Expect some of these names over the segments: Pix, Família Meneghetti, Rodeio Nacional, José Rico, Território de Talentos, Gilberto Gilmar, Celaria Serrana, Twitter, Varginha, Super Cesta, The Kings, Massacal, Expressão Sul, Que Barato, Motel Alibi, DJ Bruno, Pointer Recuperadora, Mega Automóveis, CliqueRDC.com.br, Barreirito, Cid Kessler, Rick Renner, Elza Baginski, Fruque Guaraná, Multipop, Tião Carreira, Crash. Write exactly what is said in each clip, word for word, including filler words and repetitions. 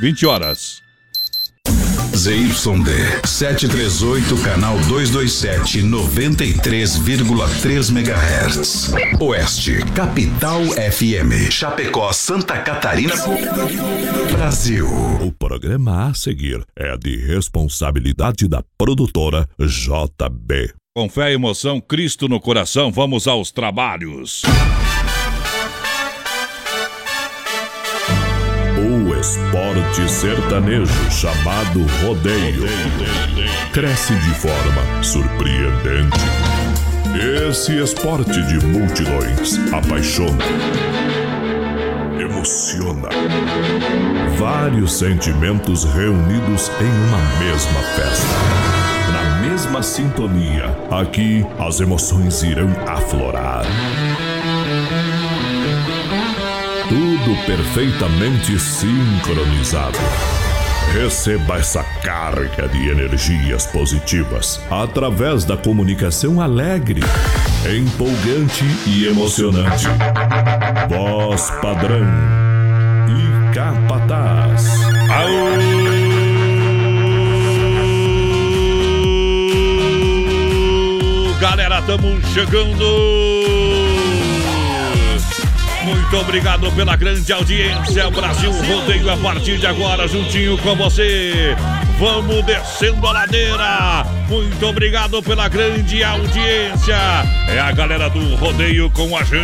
vinte horas. Z Y D setecentos e trinta e oito, canal duzentos e vinte e sete, noventa e três vírgula três megahertz. Oeste Capital F M, Chapecó, Santa Catarina, Brasil. O programa a seguir é de responsabilidade da produtora J B. Com fé e emoção, Cristo no coração, vamos aos trabalhos. O esporte sertanejo chamado rodeio cresce de forma surpreendente. Esse esporte de multidões apaixona, emociona. Vários sentimentos reunidos em uma mesma festa. Na mesma sintonia, aqui as emoções irão aflorar. Tudo perfeitamente sincronizado. Receba essa carga de energias positivas através da comunicação alegre, empolgante e emocionante. Voz padrão e capataz. Aô! Galera, tamo chegando! Muito obrigado pela grande audiência. O Brasil Rodeio a partir de agora, juntinho com você. Vamos descendo a ladeira. Muito obrigado pela grande audiência. É a galera do Rodeio com a gente.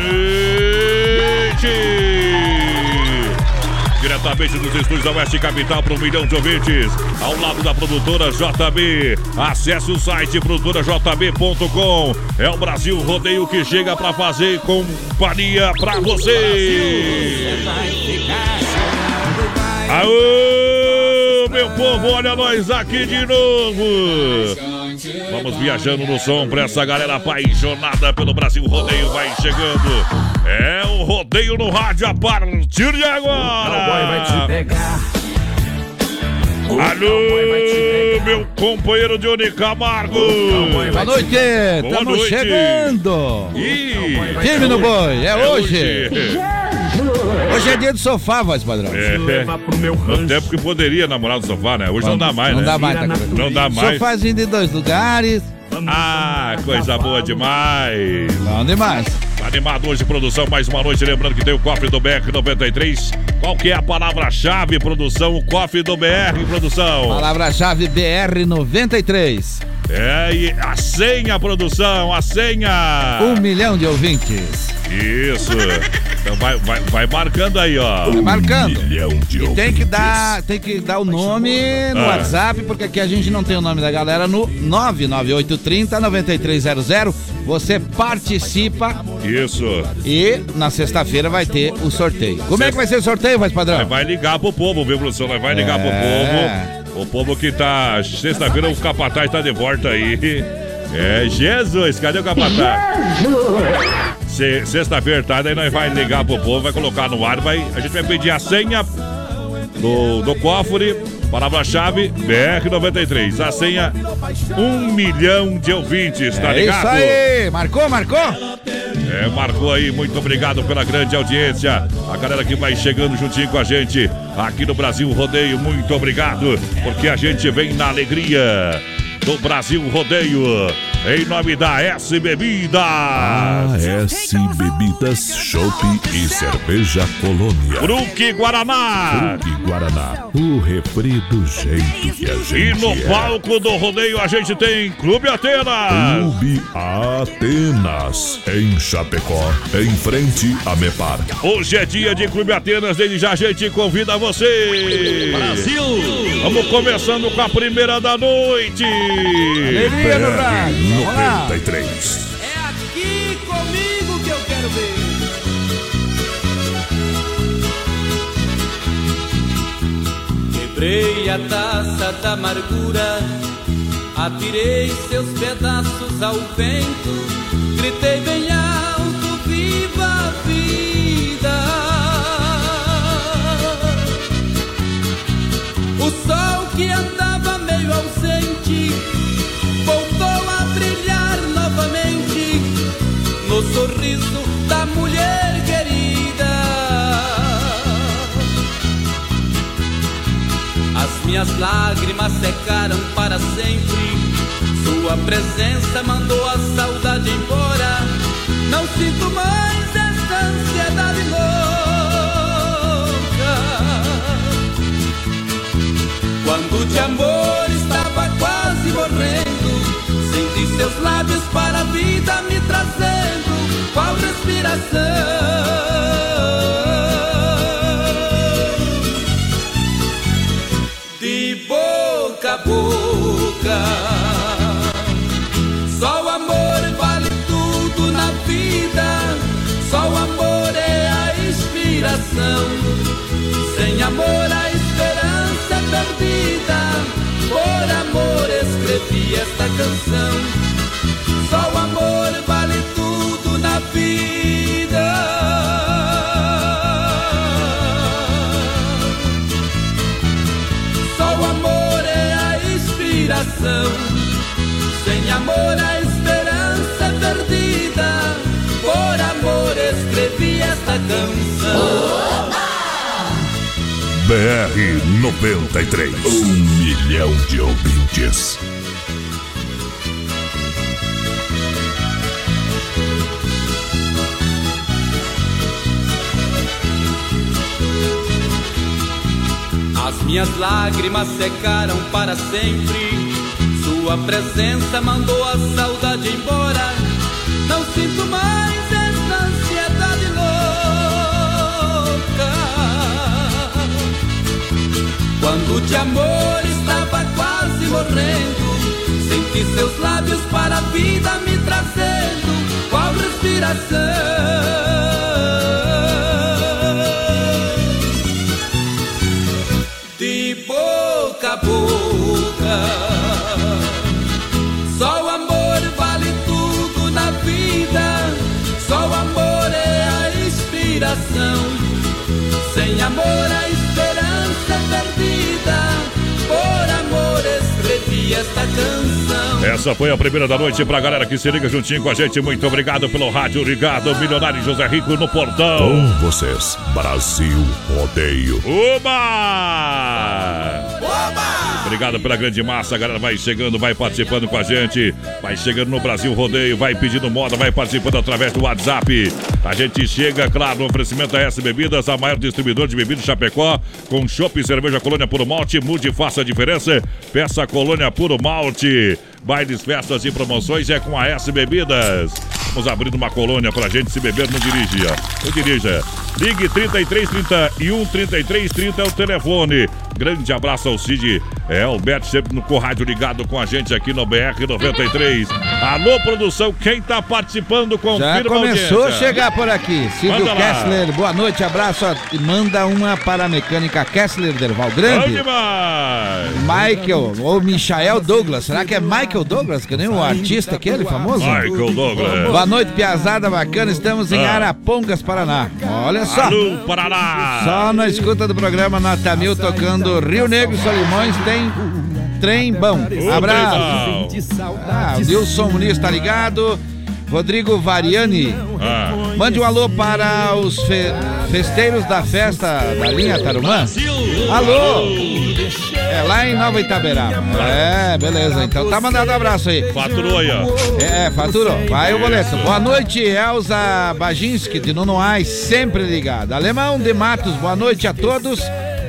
Diretamente dos estúdios da Oeste Capital para um milhão de ouvintes, ao lado da produtora J B. Acesse o site produtora J B ponto com. É o Brasil Rodeio que chega para fazer companhia para você. Aô, meu povo, olha nós aqui de novo. Vamos viajando no som pra essa galera apaixonada pelo Brasil Rodeio. Vai chegando. É o Rodeio no rádio a partir de agora. Alô, meu companheiro Johnny Camargo. Boa noite, estamos chegando. Firme no boi, é hoje. Hoje é dia do sofá, voz padrão. É, é. Até porque poderia namorar do sofá, né? Hoje não dá mais, né? Não dá mais, tá claro. Não dá mais. Sofazinho de dois lugares. Ah, coisa boa demais. Bom demais. Animado hoje, produção, mais uma noite. Lembrando que tem o cofre do B R noventa e três. Qual que é a palavra-chave, produção? O cofre do B R, produção. Palavra-chave B R noventa e três. É, e a senha, produção, a senha. Um milhão de ouvintes. Isso. Então vai, vai, vai marcando aí, ó. Vai marcando. Um milhão de ouvintes. E tem que dar, tem que dar o nome no ah. WhatsApp, porque aqui a gente não tem o nome da galera. No nove nove oito três zero nove três zero zero. Você participa. Isso. E na sexta-feira vai ter o sorteio. Como é que vai ser o sorteio, voz padrão? Vai ligar pro povo, viu, produção? Vai ligar é. pro povo. O povo que tá... Sexta-feira o capataz tá de volta aí. É, Jesus, cadê o capataz? Se, sexta-feira tá, daí nós vai ligar pro povo, vai colocar no ar, vai... A gente vai pedir a senha do, do cofre, palavra-chave B R noventa e três. A senha, um milhão de ouvintes, tá ligado? É isso aí, marcou, marcou? É, marcou aí, muito obrigado pela grande audiência. A galera que vai chegando juntinho com a gente aqui no Brasil Rodeio, muito obrigado, porque a gente vem na alegria do Brasil Rodeio, em nome da S Bebidas. A S Bebidas, chopp e cerveja Colônia. Fruque Guaraná. Fruque Guaraná, o refri do jeito que a gente é. E no é. palco do rodeio a gente tem Clube Atenas. Clube Atenas, em Chapecó, em frente a Mepar. Hoje é dia de Clube Atenas, desde já a gente convida você. Brasil! Vamos começando com a primeira da noite. Alegria no Brasil noventa e três. É aqui comigo que eu quero ver. Quebrei a taça da amargura, atirei seus pedaços ao vento, gritei bem alto, viva a vida. O sol que andava meio ausente voltou a brilhar novamente no sorriso da mulher querida. minhas lágrimas secaram para sempre. Sua presença mandou a saudade embora. Não sinto mais essa ansiedade louca. Quando de amor estava quase morrendo, senti seus lábios para a vida me trazendo. Qual respiração! Boca. Só o amor vale tudo na vida. Só o amor é a inspiração. Sem amor a esperança é perdida. Por amor escrevi esta canção. Só o amor vale tudo na vida. Sem amor a esperança é perdida. Por amor escrevi esta canção. B R noventa e três. Um milhão de ouvintes. As minhas lágrimas secaram para sempre. Sua presença mandou a saudade embora. Não sinto mais essa ansiedade louca. Quando de amor estava quase morrendo, senti seus lábios para a vida me trazendo. Qual respiração! De boca a boca. Sem amor a esperança é perdida. Por amor escrevi esta canção. Essa foi a primeira da noite pra galera que se liga juntinho com a gente. Muito obrigado pelo rádio ligado. Milionário José Rico no portão. Com vocês, Brasil Rodeio. Oba! Oba! Obrigado pela grande massa, a galera vai chegando, vai participando com a gente, vai chegando no Brasil Rodeio, vai pedindo moda, vai participando através do WhatsApp. A gente chega, claro, no oferecimento da S Bebidas, a maior distribuidor de bebidas de Chapecó, com chopp e cerveja Colônia Puro Malte. Mude e faça a diferença, peça a Colônia Puro Malte. Bailes, festas e promoções é com a S Bebidas. Vamos abrindo uma colônia pra gente, se beber não dirija. Não dirija. Ligue trinta e três trinta e um, trinta e três trinta é o telefone. Grande abraço ao Cid. É, o Beto sempre no rádio ligado com a gente aqui no B R noventa e três. Alô, produção, quem tá participando, confirma. Já começou a chegar por aqui. Cid Kessler, boa noite, abraço. E manda uma para a mecânica Kessler, Derval Grande. Grande demais. Michael, ou Michael Douglas, será que é Michael Douglas, que nem o artista aquele famoso? Michael Douglas. Boa noite, piazada bacana, estamos em Arapongas, Paraná. Olha só. Alô, Paraná. Só na escuta do programa Nota Mil, tocando Rio Negro e Solimões, tem trem bom. Abraço. Ah, o Nilson Muniz tá ligado. Rodrigo Variani. Ah. Mande um alô para os fe- festeiros da festa da linha Tarumã. Alô. É lá em Nova Itaberaba. É, beleza. Então tá mandado um abraço aí. Faturou aí, ó. É, faturou. Vai o boleto. Boa noite, Elza Baginski, de Nunoais, sempre ligado. Alemão de Matos, boa noite a todos.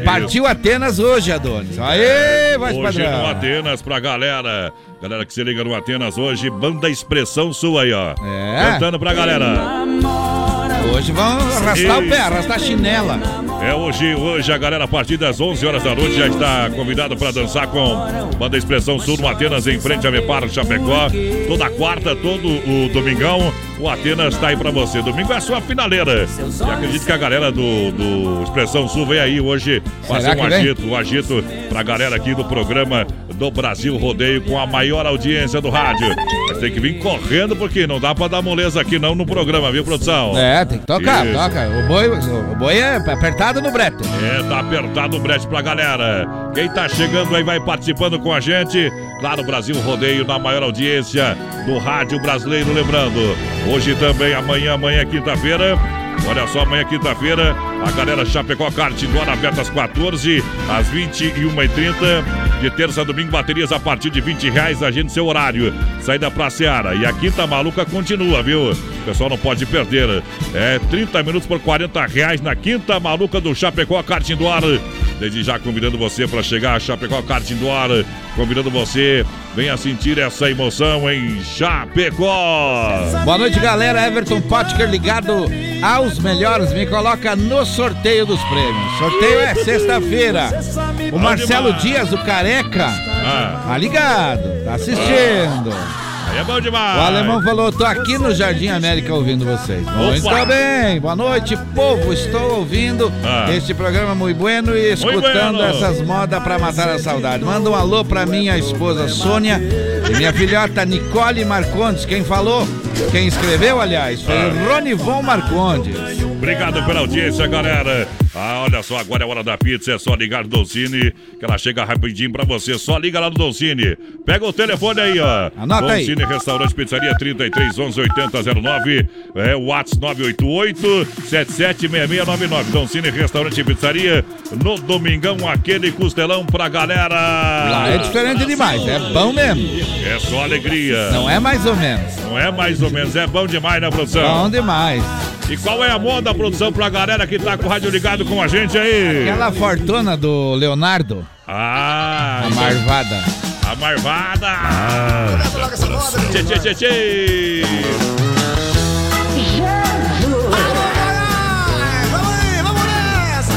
Partiu Atenas hoje, Adonis. Aê, vai hoje no Atenas pra galera. Galera que se liga no Atenas hoje, banda Expressão Sul aí, ó. É. Cantando pra galera. Hoje vão arrastar o pé, arrastar a chinela. É hoje, hoje a galera a partir das onze horas da noite já está convidada para dançar com banda Expressão Sul no Atenas em frente a Mepar, Chapecó. Toda quarta, todo o domingão, o Atenas está aí para você. Domingo é a sua finaleira. E acredito que a galera do, do Expressão Sul vem aí hoje fazer um agito, um agito para a galera aqui do programa do Brasil Rodeio com a maior audiência do rádio. Mas tem que vir correndo porque não dá para dar moleza aqui não no programa, viu, produção? É, tem que tocar, isso. Toca. O boi, o boi é apertado no brete. É, tá apertado o brete pra galera. Quem tá chegando aí vai participando com a gente. Lá no Brasil Rodeio, na maior audiência do rádio brasileiro, lembrando. Hoje também, amanhã, amanhã, quinta-feira, Olha só, amanhã, quinta-feira, a galera Chapecó Kart Indoor aberta às quatorze, às vinte e uma e trinta. De terça a domingo, baterias a partir de vinte reais. Agende seu horário. Saída pra Seara. E a Quinta Maluca continua, viu? O pessoal não pode perder. É trinta minutos por quarenta reais na Quinta Maluca do Chapecó Kart Indoor. Desde já convidando você para chegar a Chapecó Kart Indoor. Convidando você, venha sentir essa emoção em Chapecó. Boa noite, galera. Everton Potker ligado aos melhores. Me coloca no sorteio dos prêmios. Sorteio é sexta-feira. O Marcelo Dias, o Caré. Ah. Tá ligado, tá assistindo. Ah. Aí é bom demais. O alemão falou, tô aqui no Jardim América ouvindo vocês. Muito bem, boa noite, povo. Estou ouvindo ah. este programa muito bueno e escutando bueno. essas modas pra matar a saudade. Manda um alô pra minha esposa Sônia e minha filhota Nicole Marcondes. Quem falou? Quem escreveu, aliás, foi ah. o Ronivon Marcondes. Obrigado pela audiência, galera. Ah, olha só, agora é hora da pizza, é só ligar no Donzini, que ela chega rapidinho pra você. Só liga lá no Donzini. Pega o telefone aí, ó. Anota aí. Donzini Restaurante Pizzaria trinta e três, onze, oitenta, zero nove. É o WhatsApp nove oito oito, sete sete seis seis nove nove. Donzini Restaurante Pizzaria no Domingão, aquele costelão pra galera. Lá é diferente demais, é bom mesmo. É só alegria. Não é mais ou menos. Não é mais ou menos, é bom demais, né, produção? Bom demais. E qual é a moda, produção, pra galera que tá com o rádio ligado com a gente aí? Aquela fortuna do Leonardo. Ah! A Marvada. A Marvada! Ah. Tchê, tchê, tchê, tchê! Jesus! Vamos aí, vamos nessa!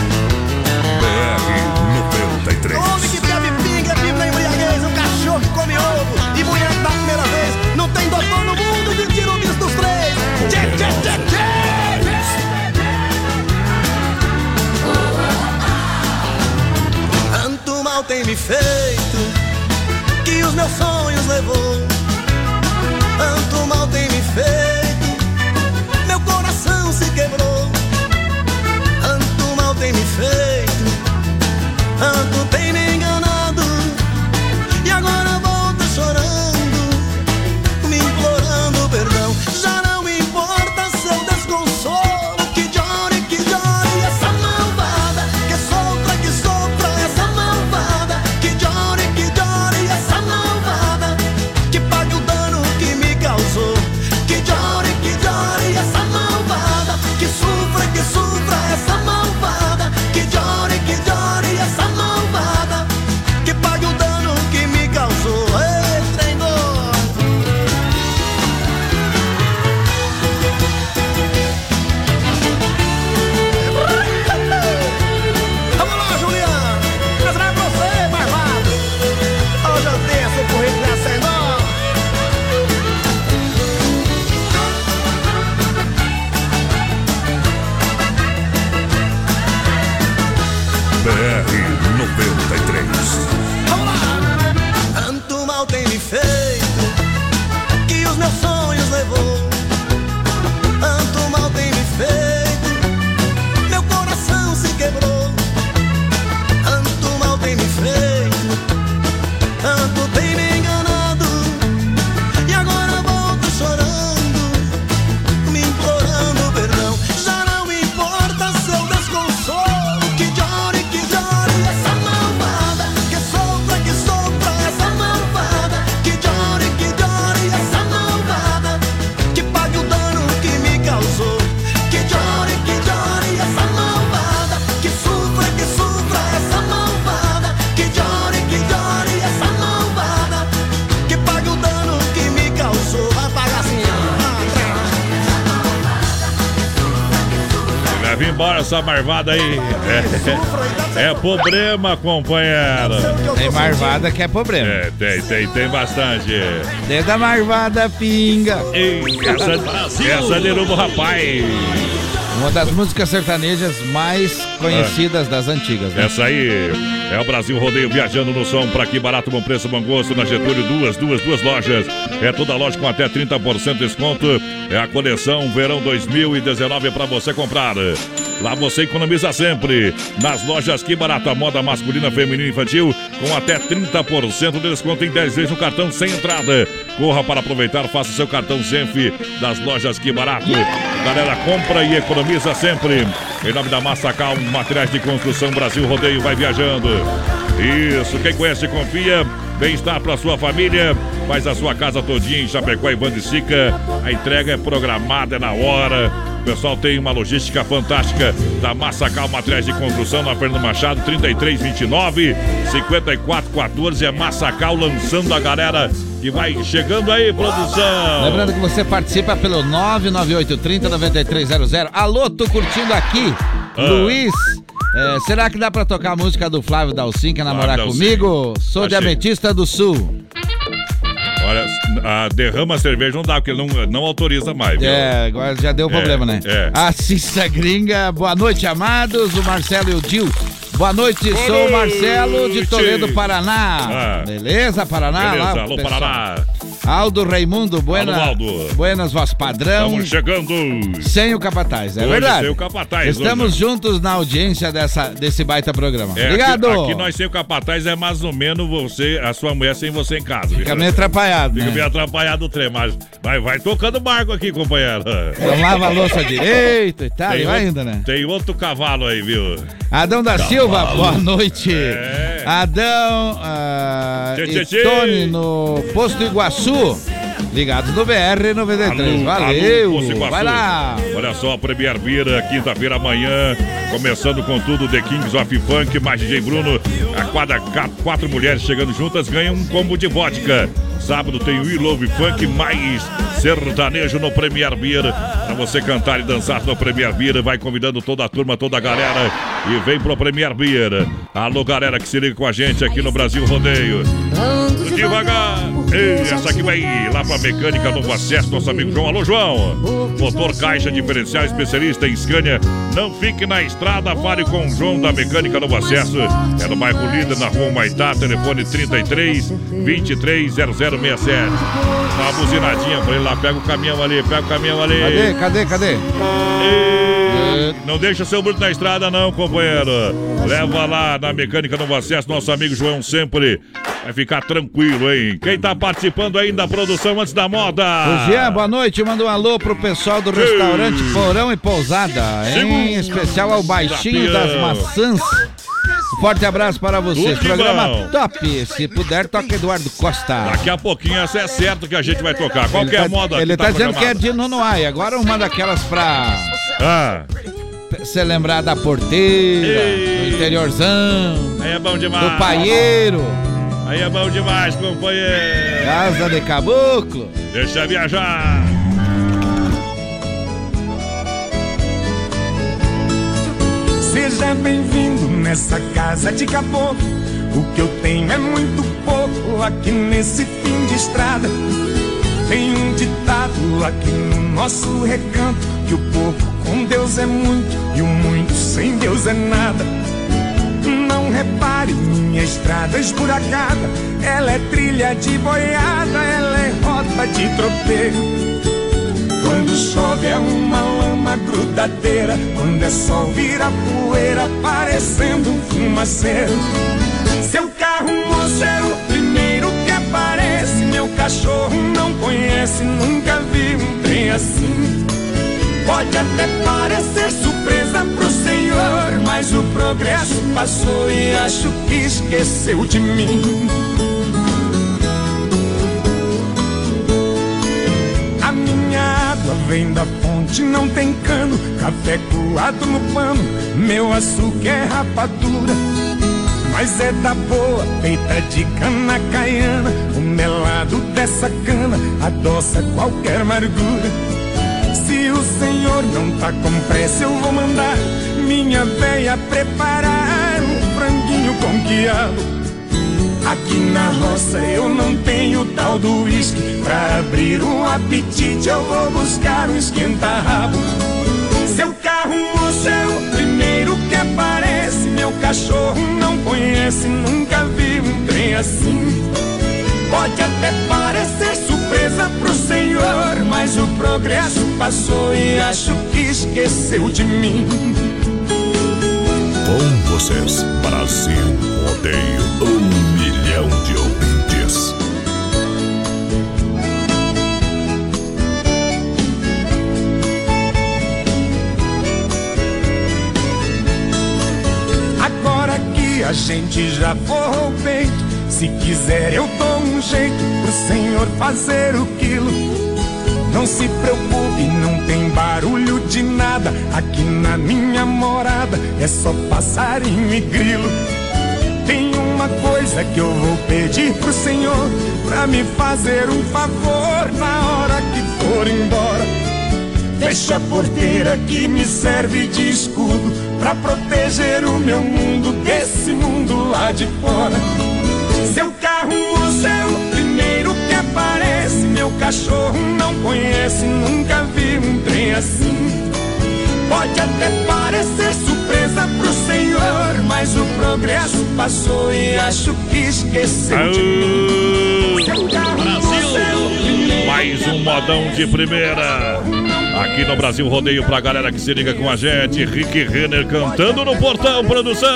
B R noventa e três. Homem que bebe pinga, bebe embriaguez, um cachorro que come ovo e mulher da primeira vez. Não tem doutor no mundo que tira o misto dos três. Tchê, tchê, tchê, tchê! Mal tem me feito, que os meus sonhos levou. Tanto mal tem me feito, meu coração se quebrou. Tanto mal tem me feito, tanto tem me enganado. E agora volta chorando, me implorando perdão. Já não importa seu desconsolo. Essa marvada aí é, é problema, companheiro. Tem marvada que é problema. É, tem, tem, tem bastante. Desde a marvada pinga. Ei, essa, essa derruba o rapaz. Uma das músicas sertanejas mais conhecidas ah. das antigas, né? Essa aí é o Brasil Rodeio viajando no som pra Que Barato, Bom Preço, Bom Gosto. Na Getúlio, duas, duas, duas lojas. É toda loja com até trinta por cento de desconto. É a coleção Verão dois mil e dezenove pra você comprar. Lá você economiza sempre. Nas lojas Que Barato, a moda masculina, feminina e infantil, com até trinta por cento de desconto em dez vezes no cartão sem entrada. Corra para aproveitar, faça o seu cartão Zenf das lojas Que Barato. Galera, compra e economiza sempre. Em nome da Massacal, materiais de construção, Brasil Rodeio vai viajando. Isso, quem conhece e confia, bem-estar para sua família. Faz a sua casa todinha em Chapecó e Bandicica. A entrega é programada, é na hora. O pessoal tem uma logística fantástica da Massacal Materiais de Construção na Fernando Machado, trinta e três, vinte e nove, cinquenta e quatro, quatorze. É Massacal lançando a galera que vai chegando aí, produção. Lembrando que você participa pelo nove nove oito, trinta, noventa e três zero zero. Alô, tô curtindo aqui, ah. Luiz. É, será que dá pra tocar a música do Flávio Dalcin, que é Namorar Flávio Comigo? Dalcin. Sou de Ametista do Sul. Olha, a derrama a cerveja não dá, porque ele não, não autoriza mais, viu? É, agora já deu problema, é, né? É. A Cissa Gringa, boa noite, amados. O Marcelo e o Dil. Boa noite, boa sou o Marcelo de Toledo, Paraná. Ah. Beleza, Paraná? Beleza, lá, alô, pessoal. Paraná. Aldo Raimundo, buena, alô, Aldo. Buenas, voz padrão. Estamos chegando. Sem o capataz, é hoje verdade. Sem o capataz. Estamos hoje juntos na audiência dessa, desse baita programa. É, obrigado. Aqui, aqui nós sem o capataz é mais ou menos você, a sua mulher sem você em casa. Fica meio atrapalhado, Fica né? meio atrapalhado o trem, mas vai, vai tocando o barco aqui, companheiro. Vamos lavar a louça direito e tal, e vai ainda, né? Tem outro cavalo aí, viu? Adão da Silva. Boa noite, é. Adão ah, tchê, tchê, e Tony no Posto Iguaçu, ligados no B R noventa e três, valeu, alô, vai lá. Olha só, Premier Beer, quinta-feira amanhã, começando com tudo, The Kings of Funk, mais D J Bruno, a quadra, quatro mulheres chegando juntas, ganham um combo de vodka. Sábado tem o We Love Funk mais sertanejo no Premier Beer. Pra você cantar e dançar no Premier Beer. Vai convidando toda a turma, toda a galera. E vem pro Premier Beer. Alô, galera que se liga com a gente aqui no Brasil Rodeio. Devagar. Ei, essa aqui vai ir lá pra Mecânica Novo Acesso, nosso amigo João. Alô, João. Motor caixa diferencial especialista em Scania. Não fique na estrada, fale com o João da Mecânica Novo Acesso. É no bairro Líder, na rua Humaitá. Telefone trinta e três, vinte e três, zero zero. Dá uma buzinadinha pra ele lá, pega o caminhão ali, pega o caminhão ali. Cadê, cadê, cadê? E... não deixa seu bruto na estrada não, companheiro. Leva lá na Mecânica Novo Acesso, nosso amigo João sempre. Vai ficar tranquilo, hein? Quem tá participando aí da produção antes da moda? O Jean, boa noite, manda um alô pro pessoal do restaurante Ei. Porão e Pousada. Em especial ao Baixinho das Maçãs. Forte abraço para vocês. Programa bom. Top. Se puder, toca Eduardo Costa. Daqui a pouquinho, essa é certo que a gente vai tocar. Qual que é a moda? Ele tá, tá dizendo que é de Nonoai. Agora uma daquelas pra... ah. Você lembrar da porteira, ei, do interiorzão. Aí é bom demais. Do paieiro. Aí é bom demais, companheiro. Casa de caboclo. Deixa viajar. Seja bem-vindo nessa casa de caboclo. O que eu tenho é muito pouco aqui nesse fim de estrada. Tem um ditado aqui no nosso recanto, que o pouco com Deus é muito e o muito sem Deus é nada. Não repare, minha estrada esburacada, ela é trilha de boiada, ela é rota de tropeiro. Quando chove é uma lama grudadeira, quando é sol vira poeira, parecendo um fumaceiro. Seu carro moço é o primeiro que aparece, meu cachorro não conhece, nunca vi um trem assim. Pode até parecer surpresa pro senhor, mas o progresso passou e acho que esqueceu de mim. Vem da fonte, não tem cano, café coado no pano, meu açúcar é rapadura. Mas é da boa, feita de cana caiana, o melado dessa cana adoça qualquer amargura. Se o senhor não tá com pressa, eu vou mandar minha véia preparar um franguinho com quiabo. Aqui na roça eu não tenho tal do uísque, pra abrir um apetite eu vou buscar um esquenta-rabo. Seu carro moço é o primeiro que aparece, meu cachorro não conhece, nunca vi um trem assim. Pode até parecer surpresa pro senhor, mas o progresso passou e acho que esqueceu de mim. Com vocês, Brasil Rodeio, um milhão de ouvintes. a gente já forrou o peito. Se quiser eu dou um jeito pro senhor fazer o quilo. Não se preocupe, não tem barulho de nada. Aqui na minha morada é só passarinho e grilo. Tem uma coisa que eu vou pedir pro senhor, pra me fazer um favor na hora que for embora. Fecha a porteira que me serve de escudo, pra proteger o meu mundo desse mundo lá de fora. Seu carro, você é o primeiro que aparece. Meu cachorro não conhece, nunca vi um trem assim. Pode até parecer surpresa pro senhor, mas o progresso passou e acho que esqueceu. Aô, de mim. Seu carro, Brasil. Você é o primeiro. Mais um modão de primeira aqui no Brasil Rodeio pra galera que se liga com a gente. Rick Renner cantando no portão, produção.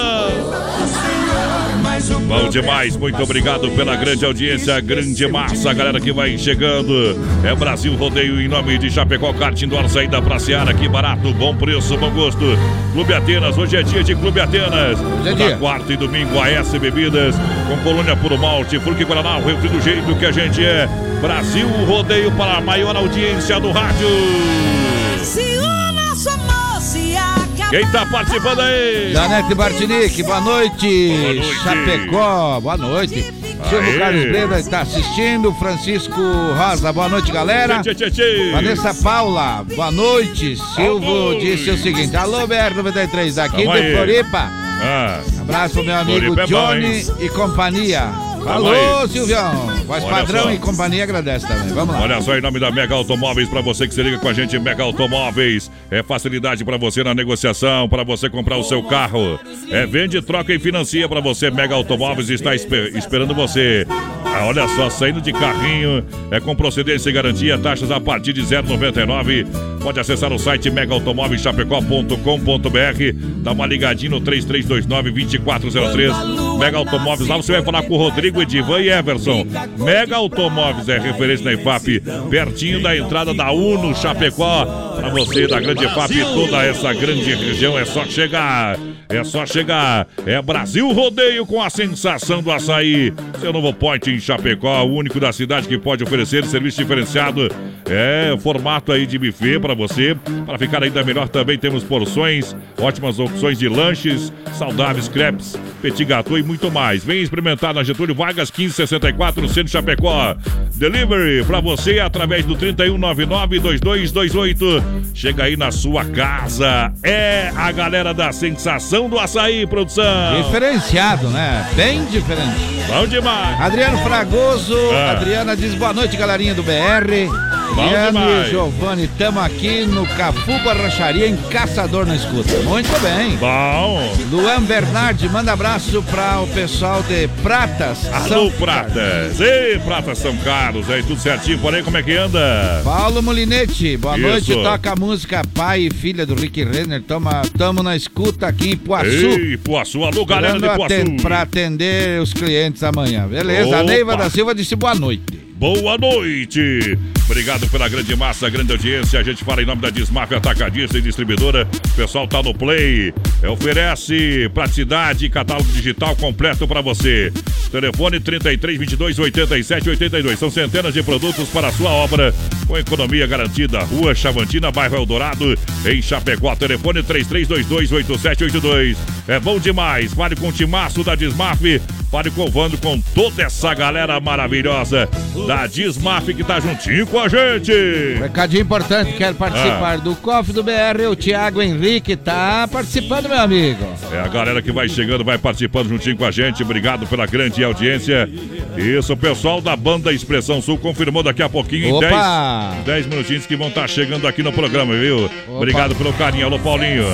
Bom demais, muito obrigado pela grande audiência, grande massa, a galera que vai chegando. É Brasil Rodeio em nome de Chapecó Kart Indoor, saída pra Seara, que barato, bom preço, bom gosto. Clube Atenas, hoje é dia de Clube Atenas. Na quarta e domingo, a S Bebidas, com Colônia Puro Malte, Fruque Guaraná, o refri do jeito que a gente é. Brasil Rodeio para a maior audiência do rádio. Se o nosso amor se acaba. Quem tá participando aí? Janete Bartinique, boa noite. Boa noite. Chapecó, boa noite. Silvio Carlos Breda está assistindo. Francisco Rosa, boa noite, galera. Tchê, tchê, tchê. Vanessa Paula, boa noite. Silvio Alô. Disse o seguinte: alô, B R noventa e três, aqui Tamo de aí. Floripa. Ah. Abraço pro meu amigo Floripa Johnny é bom, e companhia. Alô, Silvião. Voz padrão e companhia agradece também. Vamos lá. Olha só, em nome da Mega Automóveis, pra você que se liga com a gente, Mega Automóveis. É facilidade pra você na negociação, pra você comprar o seu carro. É vende, troca e financia pra você. Mega Automóveis está esper- esperando você. Ah, olha só, saindo de carrinho, é com procedência e garantia, taxas a partir de zero real e noventa e nove centavos. Pode acessar o site mega automóveis chapecó ponto com ponto b r. Dá uma ligadinha no três três dois nove, dois quatro zero três. Mega Automóveis, lá você vai falar com o Rodrigo, Edivan e Everson. Mega Automóveis é referência na E F A P, pertinho da entrada da Uno Chapecó. Pra você da grande E F A P, toda essa grande região, é só chegar. É só chegar. É Brasil Rodeio com a sensação do açaí. Seu novo point em Chapecó, o único da cidade que pode oferecer serviço diferenciado. É, formato aí de buffet pra você. Para ficar ainda melhor também temos porções, ótimas opções de lanches, saudáveis, crepes, petit gâteau e muito mais. Vem experimentar na Getúlio Vargas quinze sessenta e quatro, Centro Chapecó. Delivery pra você através do três um nove nove, dois dois dois oito. Chega aí na sua casa. É a galera da sensação do açaí, produção. Diferenciado, né? Bem diferente. Bom demais. Adriano Fragoso. Ah. Adriana diz boa noite, galerinha do B R. Adriano e Giovanni, estamos aqui no Cafu Barracharia em Caçador na Escuta. Muito bem. Bom. Luan Bernardi, manda abraço para o pessoal de Pratas. Alô, São Pratas. Carlos. Ei, Pratas São Carlos. Aí, tudo certinho. Porém, como é que anda? Paulo Molinete, boa Isso. noite. Toca a música Pai e Filha do Rick Renner. Toma, tamo na escuta aqui em Poaçu. Ei, Poaçu. Alô, galera de Poaçu. Para atender os clientes amanhã. Beleza. Opa. A Neiva da Silva disse boa noite. Boa noite! Obrigado pela grande massa, grande audiência. A gente fala em nome da Dismafia, atacadista e distribuidora. O pessoal tá no Play. Oferece praticidade e catálogo digital completo pra você. Telefone trinta e três, vinte e dois, oitenta e sete, oitenta e dois. São centenas de produtos para a sua obra, com economia garantida. Rua Chavantina, bairro Eldorado, em Chapecó. Telefone trinta e três, vinte e dois, oitenta e sete, oitenta e dois. É bom demais. Fale com o timaço da Dismafia. Fale com o Vando, com toda essa galera maravilhosa da Dismaf que tá juntinho com a gente. Um recadinho importante, quero participar ah. do Coffee do B R, o Thiago Henrique tá participando, meu amigo. É a galera que vai chegando, vai participando juntinho com a gente, obrigado pela grande audiência. Isso, o pessoal da banda Expressão Sul confirmou daqui a pouquinho Opa. em dez minutinhos que vão estar tá chegando aqui no programa, viu? Opa. Obrigado pelo carinho, alô Paulinho.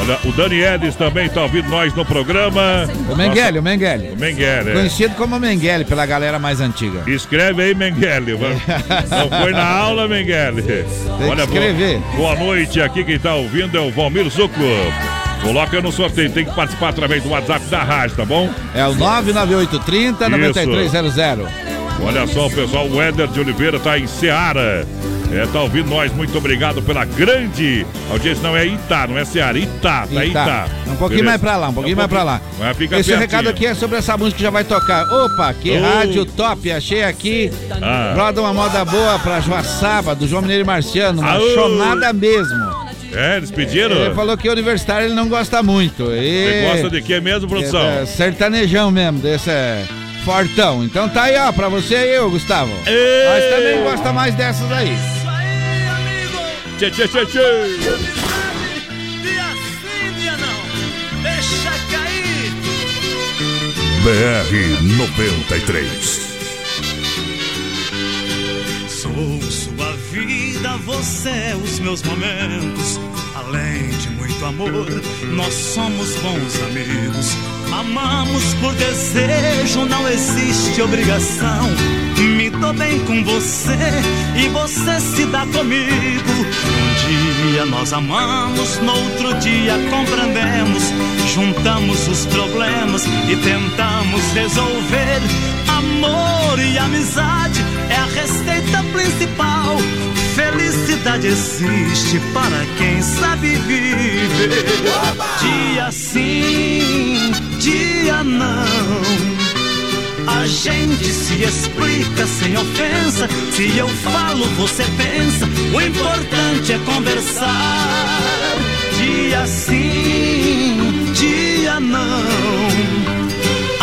Olha, o Danielis também tá ouvindo nós no programa. O Menguele, o Menguele. O Menguele. Conhecido como Menguele pela galera mais antiga. Escreve aí, Menguele. Não foi na aula, Menguele. Tem Olha, que escrever. Boa, boa noite, aqui quem tá ouvindo é o Valmir Zucco. Coloca no sorteio, tem que participar através do WhatsApp da rádio, tá bom? É o nove nove oito, trinta, noventa e três zero zero. Olha só, pessoal, o Éder de Oliveira tá em Seara. É, tá ouvindo nós, muito obrigado pela grande audiência. Não é Itá, não é Ceará, Itá, tá Itá. Itá. Um pouquinho Beleza. mais pra lá, um pouquinho é um mais pouquinho. pra lá. Esse pertinho. recado aqui é sobre essa música que já vai tocar. Opa, que oh. rádio top, achei aqui. Ah. Roda uma moda boa pra Joaçaba, do João Mineiro e Marciano, apaixonada mesmo. É, eles pediram? Ele falou que universitário ele não gosta muito. Você e... gosta de quê mesmo, produção? É, é, sertanejão mesmo, desse é, fortão. Então tá aí, ó, pra você e eu, Gustavo. E... Nós também gosta mais dessas aí. Isso aí, amigo! Tchê, tchê, tchê, tchê! Dia sim, dia não! Deixa cair! B R noventa e três. Sou sua vida, você é os meus momentos. Além de muito amor, nós somos bons amigos. Amamos por desejo, não existe obrigação. Me dou bem com você e você se dá comigo. Um dia nós amamos, no outro dia compreendemos. Juntamos os problemas e tentamos resolver. Amor e amizade é a receita principal. Felicidade existe para quem sabe viver. Dia sim, dia não. A gente se explica sem ofensa. Se eu falo, você pensa. O importante é conversar. Dia sim, dia não.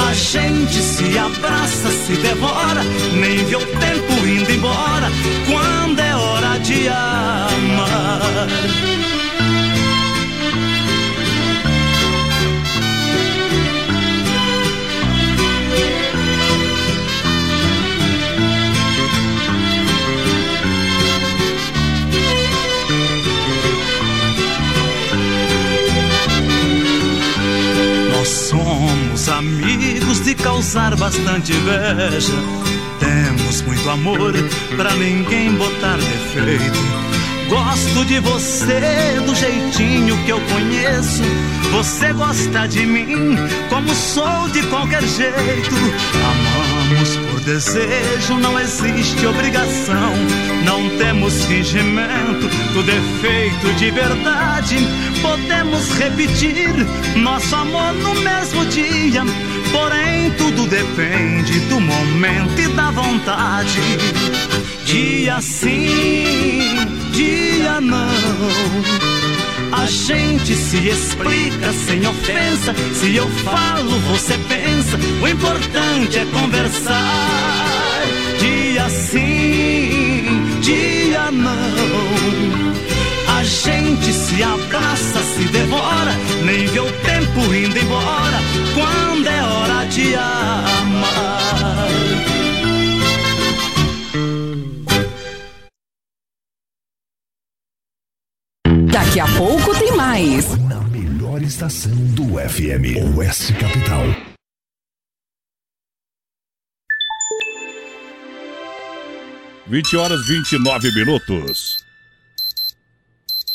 A gente se abraça, se devora, nem vê o tempo indo embora, quando é hora de amar. Somos amigos de causar bastante inveja. Temos muito amor pra ninguém botar defeito. Gosto de você do jeitinho que eu conheço. Você gosta de mim como sou de qualquer jeito. Amamos por desejo, não existe obrigação. Não temos fingimento do defeito de verdade. Podemos repetir nosso amor no mesmo dia. Porém tudo depende do momento e da vontade. Dia sim, dia não. A gente se explica sem ofensa. Se eu falo, você pensa. O importante é conversar. Dia sim, dia não. A gente se abraça, se devora, nem vê o tempo indo embora, quando é hora de amar. Daqui a pouco tem mais. Na melhor estação do F M, Oeste Capital. vinte horas e vinte e nove minutos.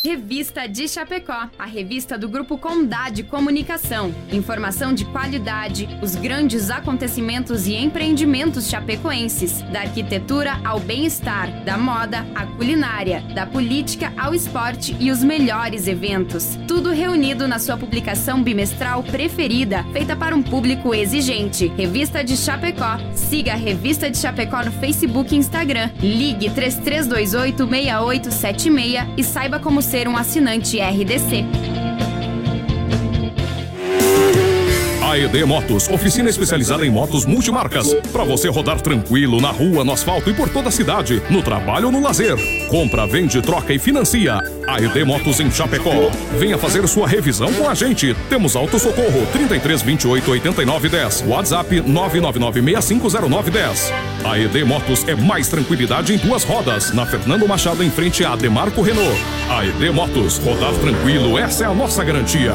Revista de Chapecó, a revista do Grupo Condá de Comunicação. Informação de qualidade, os grandes acontecimentos e empreendimentos chapecoenses, da arquitetura ao bem-estar, da moda à culinária, da política ao esporte e os melhores eventos. Tudo reunido na sua publicação bimestral preferida, feita para um público exigente. Revista de Chapecó. Siga a Revista de Chapecó no Facebook e Instagram. Ligue três três dois oito, seis oito sete seis e saiba como ser um assinante R D C. A E D Motos, oficina especializada em motos multimarcas, para você rodar tranquilo na rua, no asfalto e por toda a cidade, no trabalho ou no lazer. Compra, vende, troca e financia. A E D Motos em Chapecó. Venha fazer sua revisão com a gente. Temos autossocorro trinta e três, vinte e oito, oitenta e nove, dez, WhatsApp nove nove nove, seis cinco zero nove, um zero. A E D Motos é mais tranquilidade em duas rodas, na Fernando Machado, em frente a Demarco Renault. A E D Motos, rodar tranquilo, essa é a nossa garantia.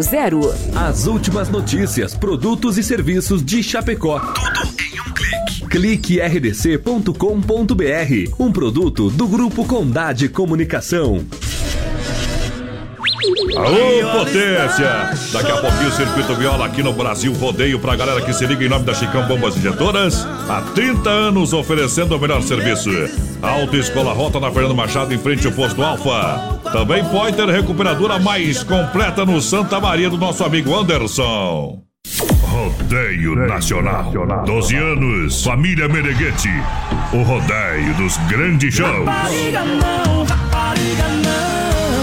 zero. As últimas notícias, produtos e serviços de Chapecó. Tudo em um clique. Clique r d c ponto com ponto b r. Um produto do Grupo Condade Comunicação. Alô, potência! Daqui a pouquinho o Circuito Viola aqui no Brasil Rodeio pra galera que se liga em nome da Chicão Bombas Injetoras. Há trinta anos oferecendo o melhor serviço. Autoescola Rota na Fernando Machado, em frente ao posto Alfa. Também Pointer, recuperadora mais completa no Santa Maria do nosso amigo Anderson. Rodeio Nacional, doze anos, família Meneghetti. O rodeio dos grandes shows.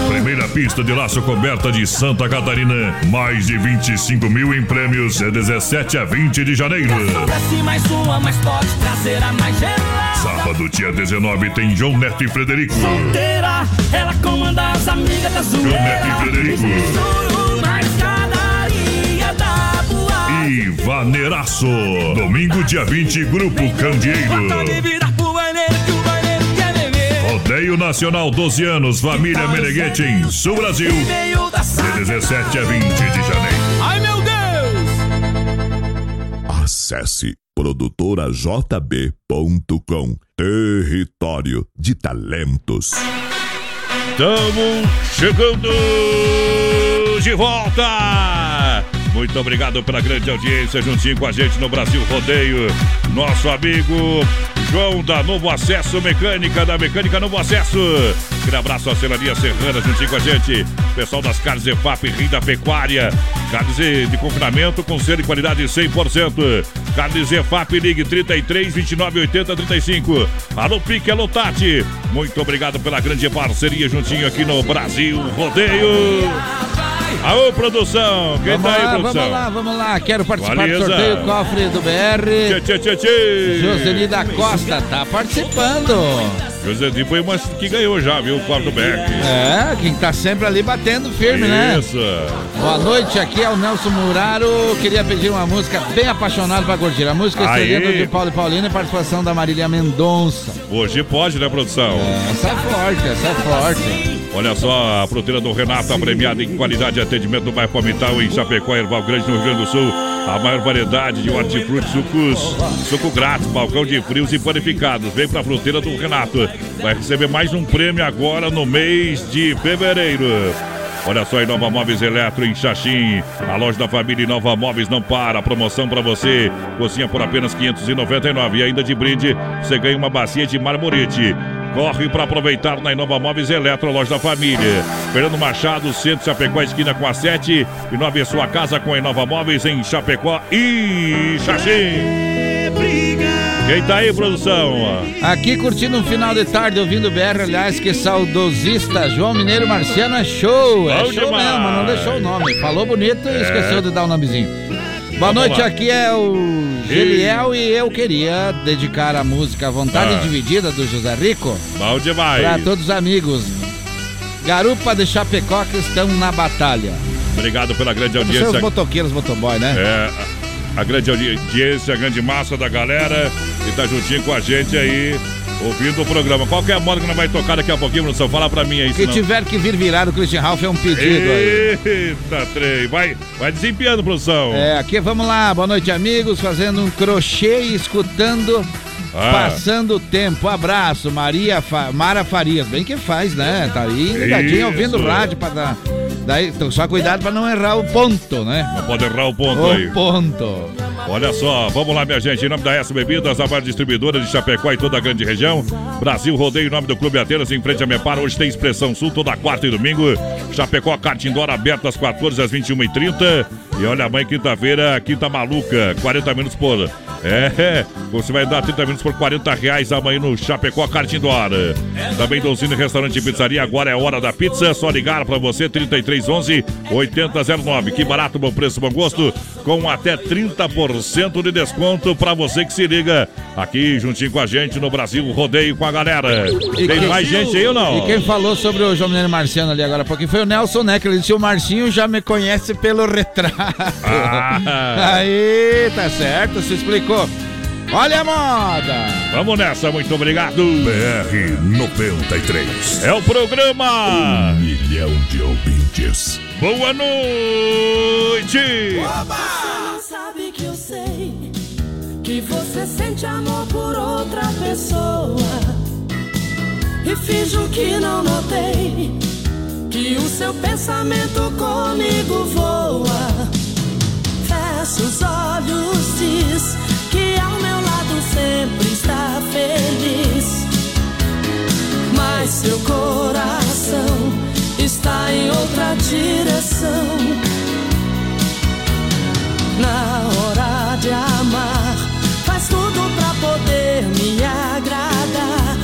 Primeira pista de laço coberta de Santa Catarina. Mais de vinte e cinco mil em prêmios de dezessete a vinte de janeiro. Mais uma, mais forte, traseira, mais sábado, dia dezenove, tem João Neto e Frederico. Solteira, ela comanda as amigas da zoeira. João Neto e Frederico. E Vaneiraço. Domingo, dia vinte, Grupo Candeeiro. Rodeio Nacional, doze anos, família Meneghetti em Sul Brasil, de dezessete a vinte de janeiro. Ai, meu Deus! Acesse produtora j b ponto com. Território de Talentos. Estamos chegando de volta! Muito obrigado pela grande audiência juntinho com a gente no Brasil Rodeio. Nosso amigo João da Novo Acesso Mecânica, da Mecânica Novo Acesso. Aquele abraço à Selaria Serrana juntinho com a gente. Pessoal das carnes E F A P, Rio da Pecuária. Carnes de confinamento com selo e qualidade cem por cento. Carnes E F A P, ligue trinta e três, vinte e nove, oitenta, trinta e cinco. Alô Pique, alô Tati. Muito obrigado pela grande parceria juntinho aqui no Brasil Rodeio. Aô, produção! Quem vamos tá aí, lá, produção? Vamos lá, vamos lá. Quero participar Valeza. Do sorteio do cofre do B R. Tchê, tchê, tchê. Joseli da Costa tá participando. Joseli foi uma que ganhou já, viu? O cofre do B R. É, quem tá sempre ali batendo firme, isso, né? Isso. Boa noite, aqui é o Nelson Muraro. Queria pedir uma música bem apaixonada pra curtir. A música escolhida de Paulo e Paulina e participação da Marília Mendonça. Hoje pode, né, produção? É, essa é forte, essa é forte. Olha só, a fruteira do Renato, a premiada em qualidade e atendimento do bairro Palmital, em Chapecó, Erval Grande, no Rio Grande do Sul. A maior variedade de hortifruti, sucos, suco grátis, balcão de frios e panificados. Vem pra fruteira do Renato. Vai receber mais um prêmio agora no mês de fevereiro. Olha só, Inova Móveis Eletro em Xaxim. A loja da família Inova Móveis não para. A promoção para você. Cozinha por apenas quinhentos e noventa e nove reais. E ainda de brinde, você ganha uma bacia de marmorete. Corre para aproveitar na Inova Móveis Eletro, loja da família. Fernando Machado, centro, Chapecó, esquina com a sete. Inove sua casa com a Inova Móveis em Chapecó e Xaxim. Quem tá aí, produção? Aqui curtindo um final de tarde, ouvindo o B R, aliás, que saudosista. João Mineiro Marciano é show. É show mesmo, não deixou o nome. Falou bonito e esqueceu de dar o nomezinho. Boa noite, aqui é o Geliel e eu queria dedicar a música Vontade ah. Dividida do José Rico. Bom demais. Para todos os amigos. Garupa de Chapecó que estão na batalha. Obrigado pela grande Como audiência. Os motoqueiros, motoboy, né? É, a grande audiência, a grande massa da galera que tá juntinho com a gente aí, ouvindo o programa. Qual que é a moda que nós vai tocar daqui a pouquinho, produção? Fala pra mim aí. Se senão... tiver que vir virar, o Christian Ralph é um pedido. Eita, aí. Trem. Vai, vai desempenhando, produção. É, aqui vamos lá. Boa noite, amigos. Fazendo um crochê e escutando, ah. passando o tempo. Abraço, Maria Fa... Mara Farias. Bem que faz, né? Tá aí ligadinho, ouvindo o rádio pra dar... Daí, então só cuidado pra não errar o ponto, né? Não pode errar o ponto o aí. O ponto. Olha só, vamos lá, minha gente. Em nome da S Bebidas, a maior distribuidora de Chapecó e toda a grande região. Brasil Rodeio, em nome do Clube Atenas, em frente a Mepar. Hoje tem Expressão Sul, toda quarta e domingo. Chapecó Kart Indoor, aberto das quatorze às vinte e uma e trinta. E olha, amanhã, quinta-feira, quinta maluca, quarenta minutos por... É, você vai dar trinta minutos por quarenta reais amanhã no Chapecó Kart Indoor. Também Donzini Restaurante e Pizzaria, agora é hora da pizza, só ligar pra você, trinta e três onze, oitenta zero nove. Que barato, bom preço, bom gosto, com até trinta por cento de desconto pra você que se liga aqui juntinho com a gente no Brasil Rodeio com a galera. E tem mais gente aí ou não? E quem falou sobre o João Mineiro Marciano ali agora, porque foi o Nelson, né, que ele disse: o Marcinho já me conhece pelo retrato. Ah. Aí, tá certo, se explicou. Olha a moda! Vamos nessa, muito obrigado! B R noventa e três é o programa! Um milhão de ouvintes! Boa noite! Oba! Você não sabe que eu sei que você sente amor por outra pessoa, e finjo que não notei que o seu pensamento comigo voa. Fecha os olhos, diz que ao meu lado sempre está feliz, mas seu coração está em outra direção. Na hora de amar, faz tudo pra poder me agradar,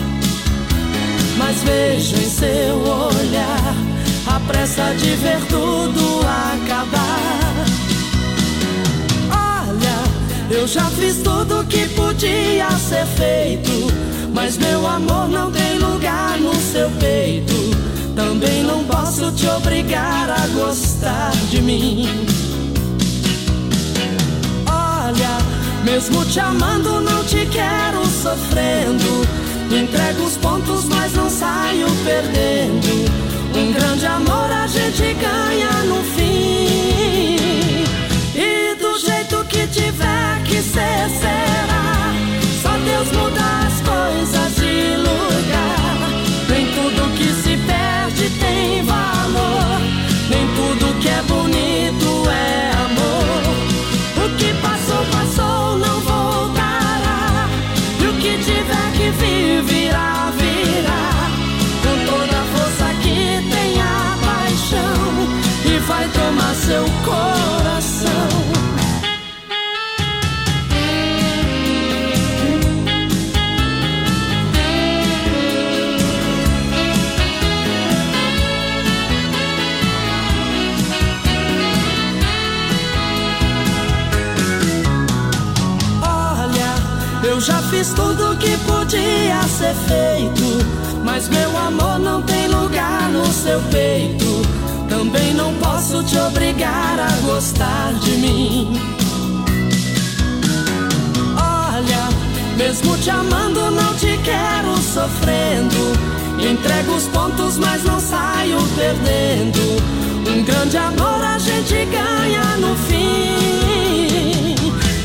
mas vejo em seu olhar a pressa de ver tudo acabar. Eu já fiz tudo que podia ser feito, mas meu amor não tem lugar no seu peito. Também não posso te obrigar a gostar de mim. Olha, mesmo te amando não te quero sofrendo. Entrego os pontos, mas não saio perdendo. Um grande amor a gente ganha no fim. E do jeito que tiver que ser, será. Só Deus muda as coisas de lugar. Nem tudo que se perde tem valor, nem tudo que é bonito é amor. O que passou, passou, não voltará, e o que tiver que vir, virá, virá. Com toda a força que tem a paixão, e vai tomar seu coração. Eu já fiz tudo que podia ser feito, mas meu amor não tem lugar no seu peito. Também não posso te obrigar a gostar de mim. Olha, mesmo te amando não te quero sofrendo. Entrego os pontos, mas não saio perdendo. Um grande amor a gente ganha no fim.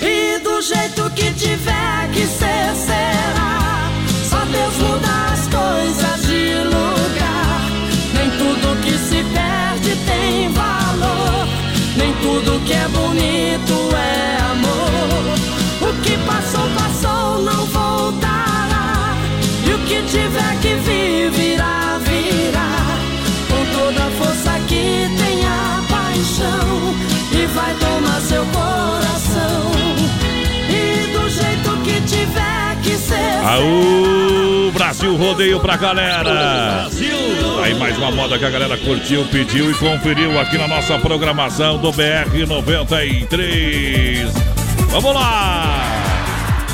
E do jeito que tiver que ser, será. Só Deus muda as coisas de lugar. Nem tudo que se perde tem valor, nem tudo que é bonito é amor. O que passou, passou, não voltará, e o que tiver que vir, virá, virá. Com toda a força que tem a paixão, e vai tomar seu coração. Aú, Brasil Rodeio pra galera! Brasil! Aí mais uma moda que a galera curtiu, pediu e conferiu aqui na nossa programação do B R noventa e três. Vamos lá!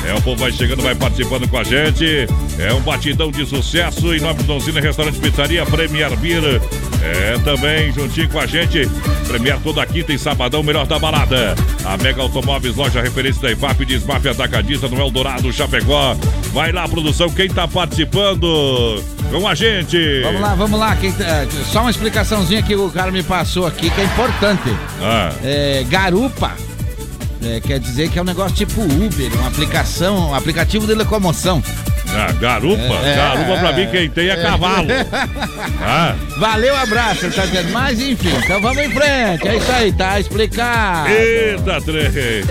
É, o povo vai chegando, vai participando com a gente. É um batidão de sucesso em nome do Donzini Restaurante Pizzaria, Premier Beer. É, também juntinho com a gente. Premier toda quinta e sabadão, melhor da balada. A Mega Automóveis, loja referência da I F A P, Dismafia Atacadista, no Eldorado, Chapecó. Vai lá, produção, quem tá participando com a gente? Vamos lá, vamos lá. Quem, é, só uma explicaçãozinha que o cara me passou aqui, que é importante. Ah. É, garupa. É, quer dizer que é um negócio tipo Uber, uma aplicação, um aplicativo de locomoção. Ah, garupa? É, garupa é, pra mim quem tem é, é cavalo. Ah. Valeu, abraço, tá dizendo. Mas enfim, então vamos em frente. É isso aí, tá explicado. Eita, três.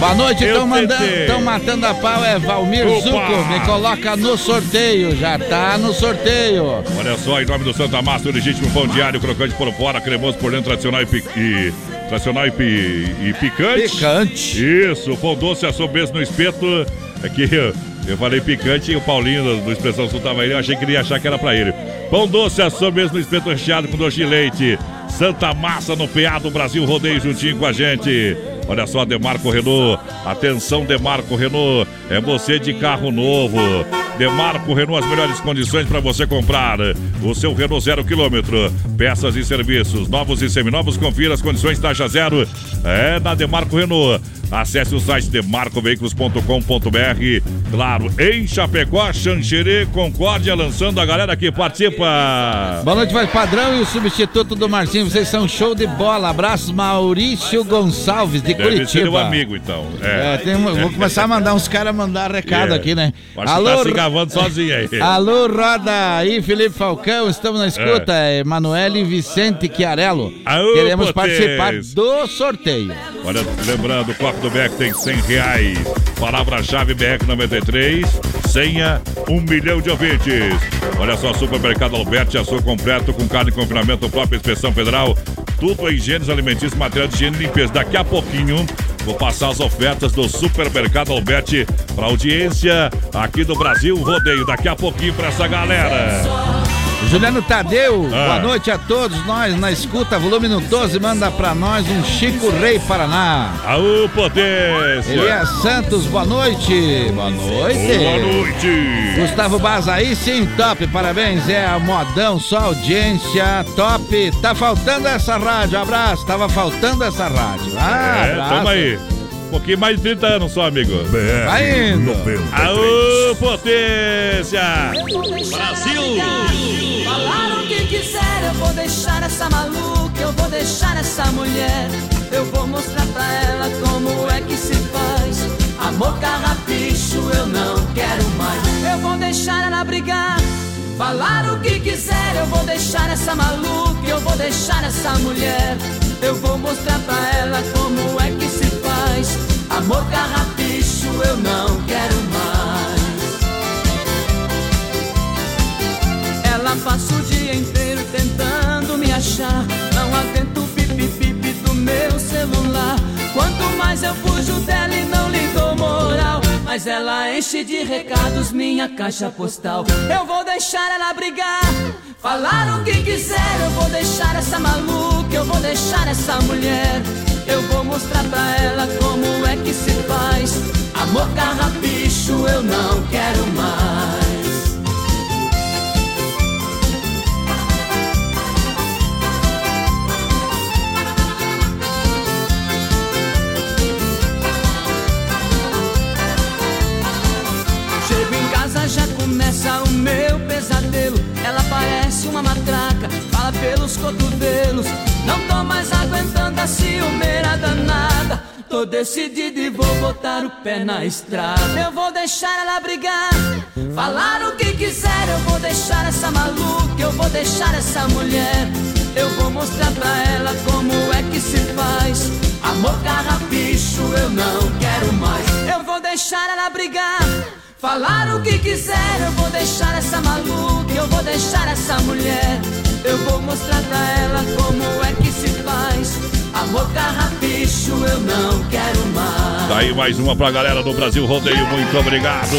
Boa noite, estão mandando, estão matando a pau, é Valmir Opa. Zucco, me coloca no sorteio, já tá no sorteio. Olha só, em nome do Santa Márcia, o legítimo pão diário, crocante por fora, cremoso por dentro, tradicional e, e tradicional e, e, e picante. Picante. Isso, pão doce, assobesse no espeto. É que eu falei picante e o Paulinho do Expressão Sul tava aí, eu achei que ele ia achar que era pra ele. Pão doce, assobesse no espeto recheado com doce de leite. Santa Massa no P A do Brasil Rodeio juntinho com a gente. Olha só, Demarco Renault. Atenção, Demarco Renault. É você de carro novo. Demarco Renault, as melhores condições para você comprar o seu Renault zero quilômetro. Peças e serviços novos e seminovos. Confira as condições, taxa zero. É na Demarco Renault. Acesse o site demarco veículos ponto com ponto br. Claro, em Chapecó, Xanxerê, Concórdia, lançando a galera que participa. Boa noite, vai padrão e o substituto do Marcinho. Vocês são show de bola. Abraço, Maurício Gonçalves, de Deve Curitiba. Ser um amigo, então. É. É, tem um, vou começar a mandar uns caras mandar recado é. aqui, né? Acho alô, que tá se gravando sozinho aí. Alô, roda aí, Felipe Falcão. Estamos na escuta. É. Emanuele e Vicente Chiarello. Aô, queremos potês. Participar do sorteio. Olha, lembrando, o copo do B E C tem cem reais. Palavra-chave B R noventa e três. Senha, um milhão de ouvintes. Olha só, Supermercado Alberti, açougue completo com carne e confinamento própria, inspeção federal. Tudo em higiene alimentícios, material de higiene e limpeza. Daqui a pouquinho, vou passar as ofertas do Supermercado Alberti para audiência aqui do Brasil Rodeio. Daqui a pouquinho para essa galera. Juliano Tadeu, ah. boa noite a todos nós na escuta, volume no doze, manda pra nós um Chico Rei Paraná. Aô, potência! Elias Santos, boa noite. Boa noite. Boa noite. Gustavo Baza, aí sim, top, parabéns, é a modão, só audiência, top. Tá faltando essa rádio, abraço, tava faltando essa rádio. Ah, é, tamo aí. Um pouquinho mais de trinta anos só, amigo. Vai indo. Aô, potência! Brasil! Falar o que quiser, eu vou deixar essa maluca, eu vou deixar essa mulher. Eu vou mostrar pra ela como é que se faz. Amor carrapicho, eu não quero mais. Eu vou deixar ela brigar, falar o que quiser. Eu vou deixar essa maluca, eu vou deixar essa mulher. Eu vou mostrar pra ela como é que se faz. Amor carrapicho, eu não quero mais. Ela passa o dia inteiro tentando me achar. Não atento o pipi-pipi do meu celular. Quanto mais eu fujo dela e não lhe dou moral, mas ela enche de recados minha caixa postal. Eu vou deixar ela brigar, falar o que quiser. Eu vou deixar essa maluca, eu vou deixar essa mulher. Eu vou mostrar pra ela como é que se faz. Amor carrapicho, eu não quero mais. Já começa o meu pesadelo. Ela parece uma matraca, fala pelos cotovelos. Não tô mais aguentando a ciumeira danada. Tô decidido e vou botar o pé na estrada. Eu vou deixar ela brigar, falar o que quiser. Eu vou deixar essa maluca, eu vou deixar essa mulher. Eu vou mostrar pra ela como é que se faz. Amor carrapicho, eu não quero mais. Eu vou deixar ela brigar, falar o que quiser. Eu vou deixar essa maluca, eu vou deixar essa mulher. Eu vou mostrar pra ela como é que se faz. Amor carrapicho, eu não quero mais. Daí mais uma pra galera do Brasil Rodeio, muito obrigado.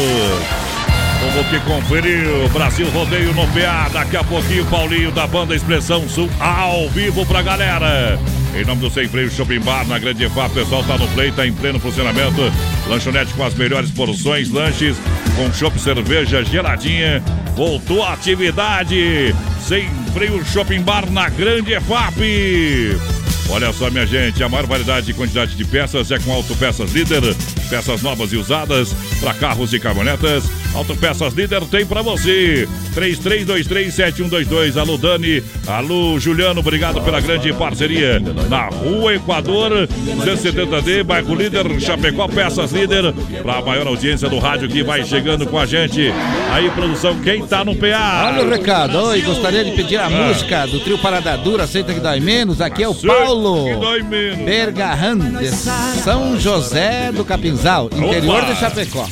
Como que conferiu, Brasil Rodeio no P A. Daqui a pouquinho, Paulinho da banda Expressão Sul ao vivo pra galera. Em nome do Sem Freio Shopping Bar, na Grande E F A, o pessoal tá no play, tá em pleno funcionamento. Lanchonete com as melhores porções, lanches, com chopp, cerveja, geladinha. Voltou a atividade. Sem Freio Shopping Bar, na Grande E F A P. Olha só, minha gente, a maior variedade e quantidade de peças é com Autopeças Líder. Peças novas e usadas para carros e caminhonetas. Autopeças Líder tem para você. três três dois três sete um dois dois. Alô, Dani. Alô, Juliano. Obrigado pela grande parceria. Na Rua Equador, cento e setenta D, bairro Líder, Chapecó. Peças Líder. Para a maior audiência do rádio que vai chegando com a gente. Aí, produção, quem tá no P A? Olha o recado. Oi, gostaria de pedir a ah. música do trio Parada Dura, Aceita Que Dói Menos. Aqui é o Paulo Bergarran, de São José do Capinzal, interior de Chapecó.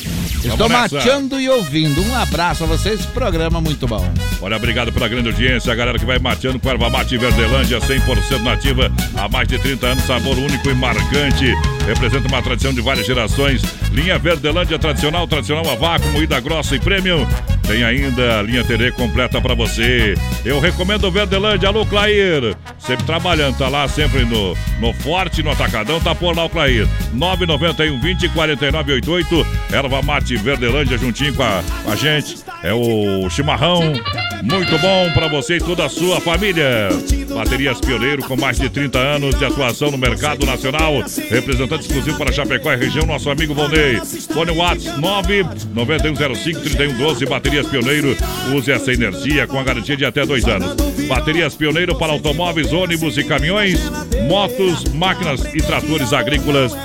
Estou mateando e ouvindo. Um abraço a vocês, programa muito bom. Olha, obrigado pela grande audiência, a galera que vai mateando com erva mate Verdelândia, cem por cento nativa, há mais de trinta anos, sabor único e marcante. Representa uma tradição de várias gerações. Linha Verdelândia tradicional, tradicional a vácuo, moída grossa e premium. Tem ainda a linha T V completa pra você. Eu recomendo o Verdelândia. Alô, Clair. Sempre trabalhando, tá lá sempre no, no Forte, no Atacadão. Tá por lá o Clair. nove nove um, vinte, quarenta e nove, oitenta e oito. Erva mate Verdelândia juntinho com a, com a gente. É o chimarrão. Muito bom pra você e toda a sua família. Baterias Pioneiro, com mais de trinta anos de atuação no mercado nacional. Representante exclusivo para Chapecó e região, nosso amigo Volney. Fone WhatsApp nove nove um zero cinco, trinta e um doze. Baterias Pioneiro, use essa energia com a garantia de até dois anos. Baterias Pioneiro para automóveis, ônibus e caminhões, motos, máquinas e tratores agrícolas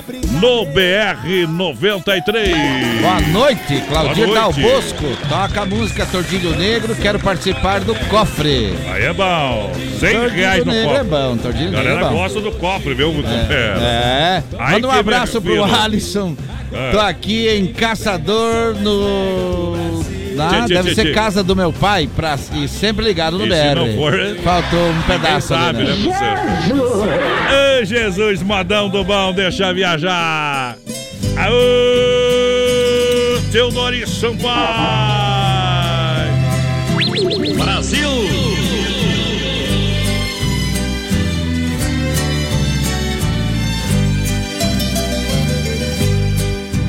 no B R noventa e três. Boa noite, Claudinho Dal Bosco. Toca a música Tordilho Negro, quero participar do cofre. Aí é bom. cem reais no cofre. É bom, Tordilho Negro. A galera gosta do cofre, viu? É. é. Manda um abraço pro Alisson. É. Tô aqui em Caçador no... Ah, tchê, deve tchê, ser tchê. Casa do meu pai pra... e sempre ligado no B R. For... Faltou um pedaço sabe, ali, né? Né? Ô Jesus, modão do bom, deixa viajar. Aô, Teodoro e Sampaio. Brasil.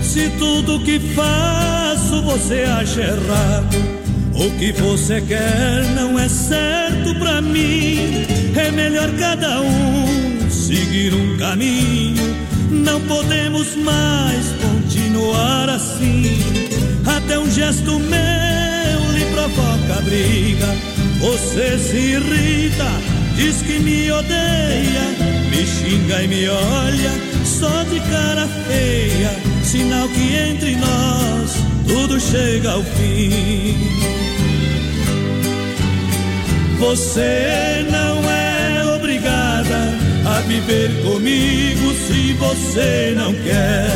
Se tudo que faço você acha errado, o que você quer não é certo pra mim, é melhor cada um seguir um caminho. Não podemos mais continuar assim. Até um gesto meu lhe provoca briga. Você se irrita, diz que me odeia, me xinga e me olha só de cara feia. Sinal que entre nós tudo chega ao fim. Você não é obrigada a viver comigo se você não quer.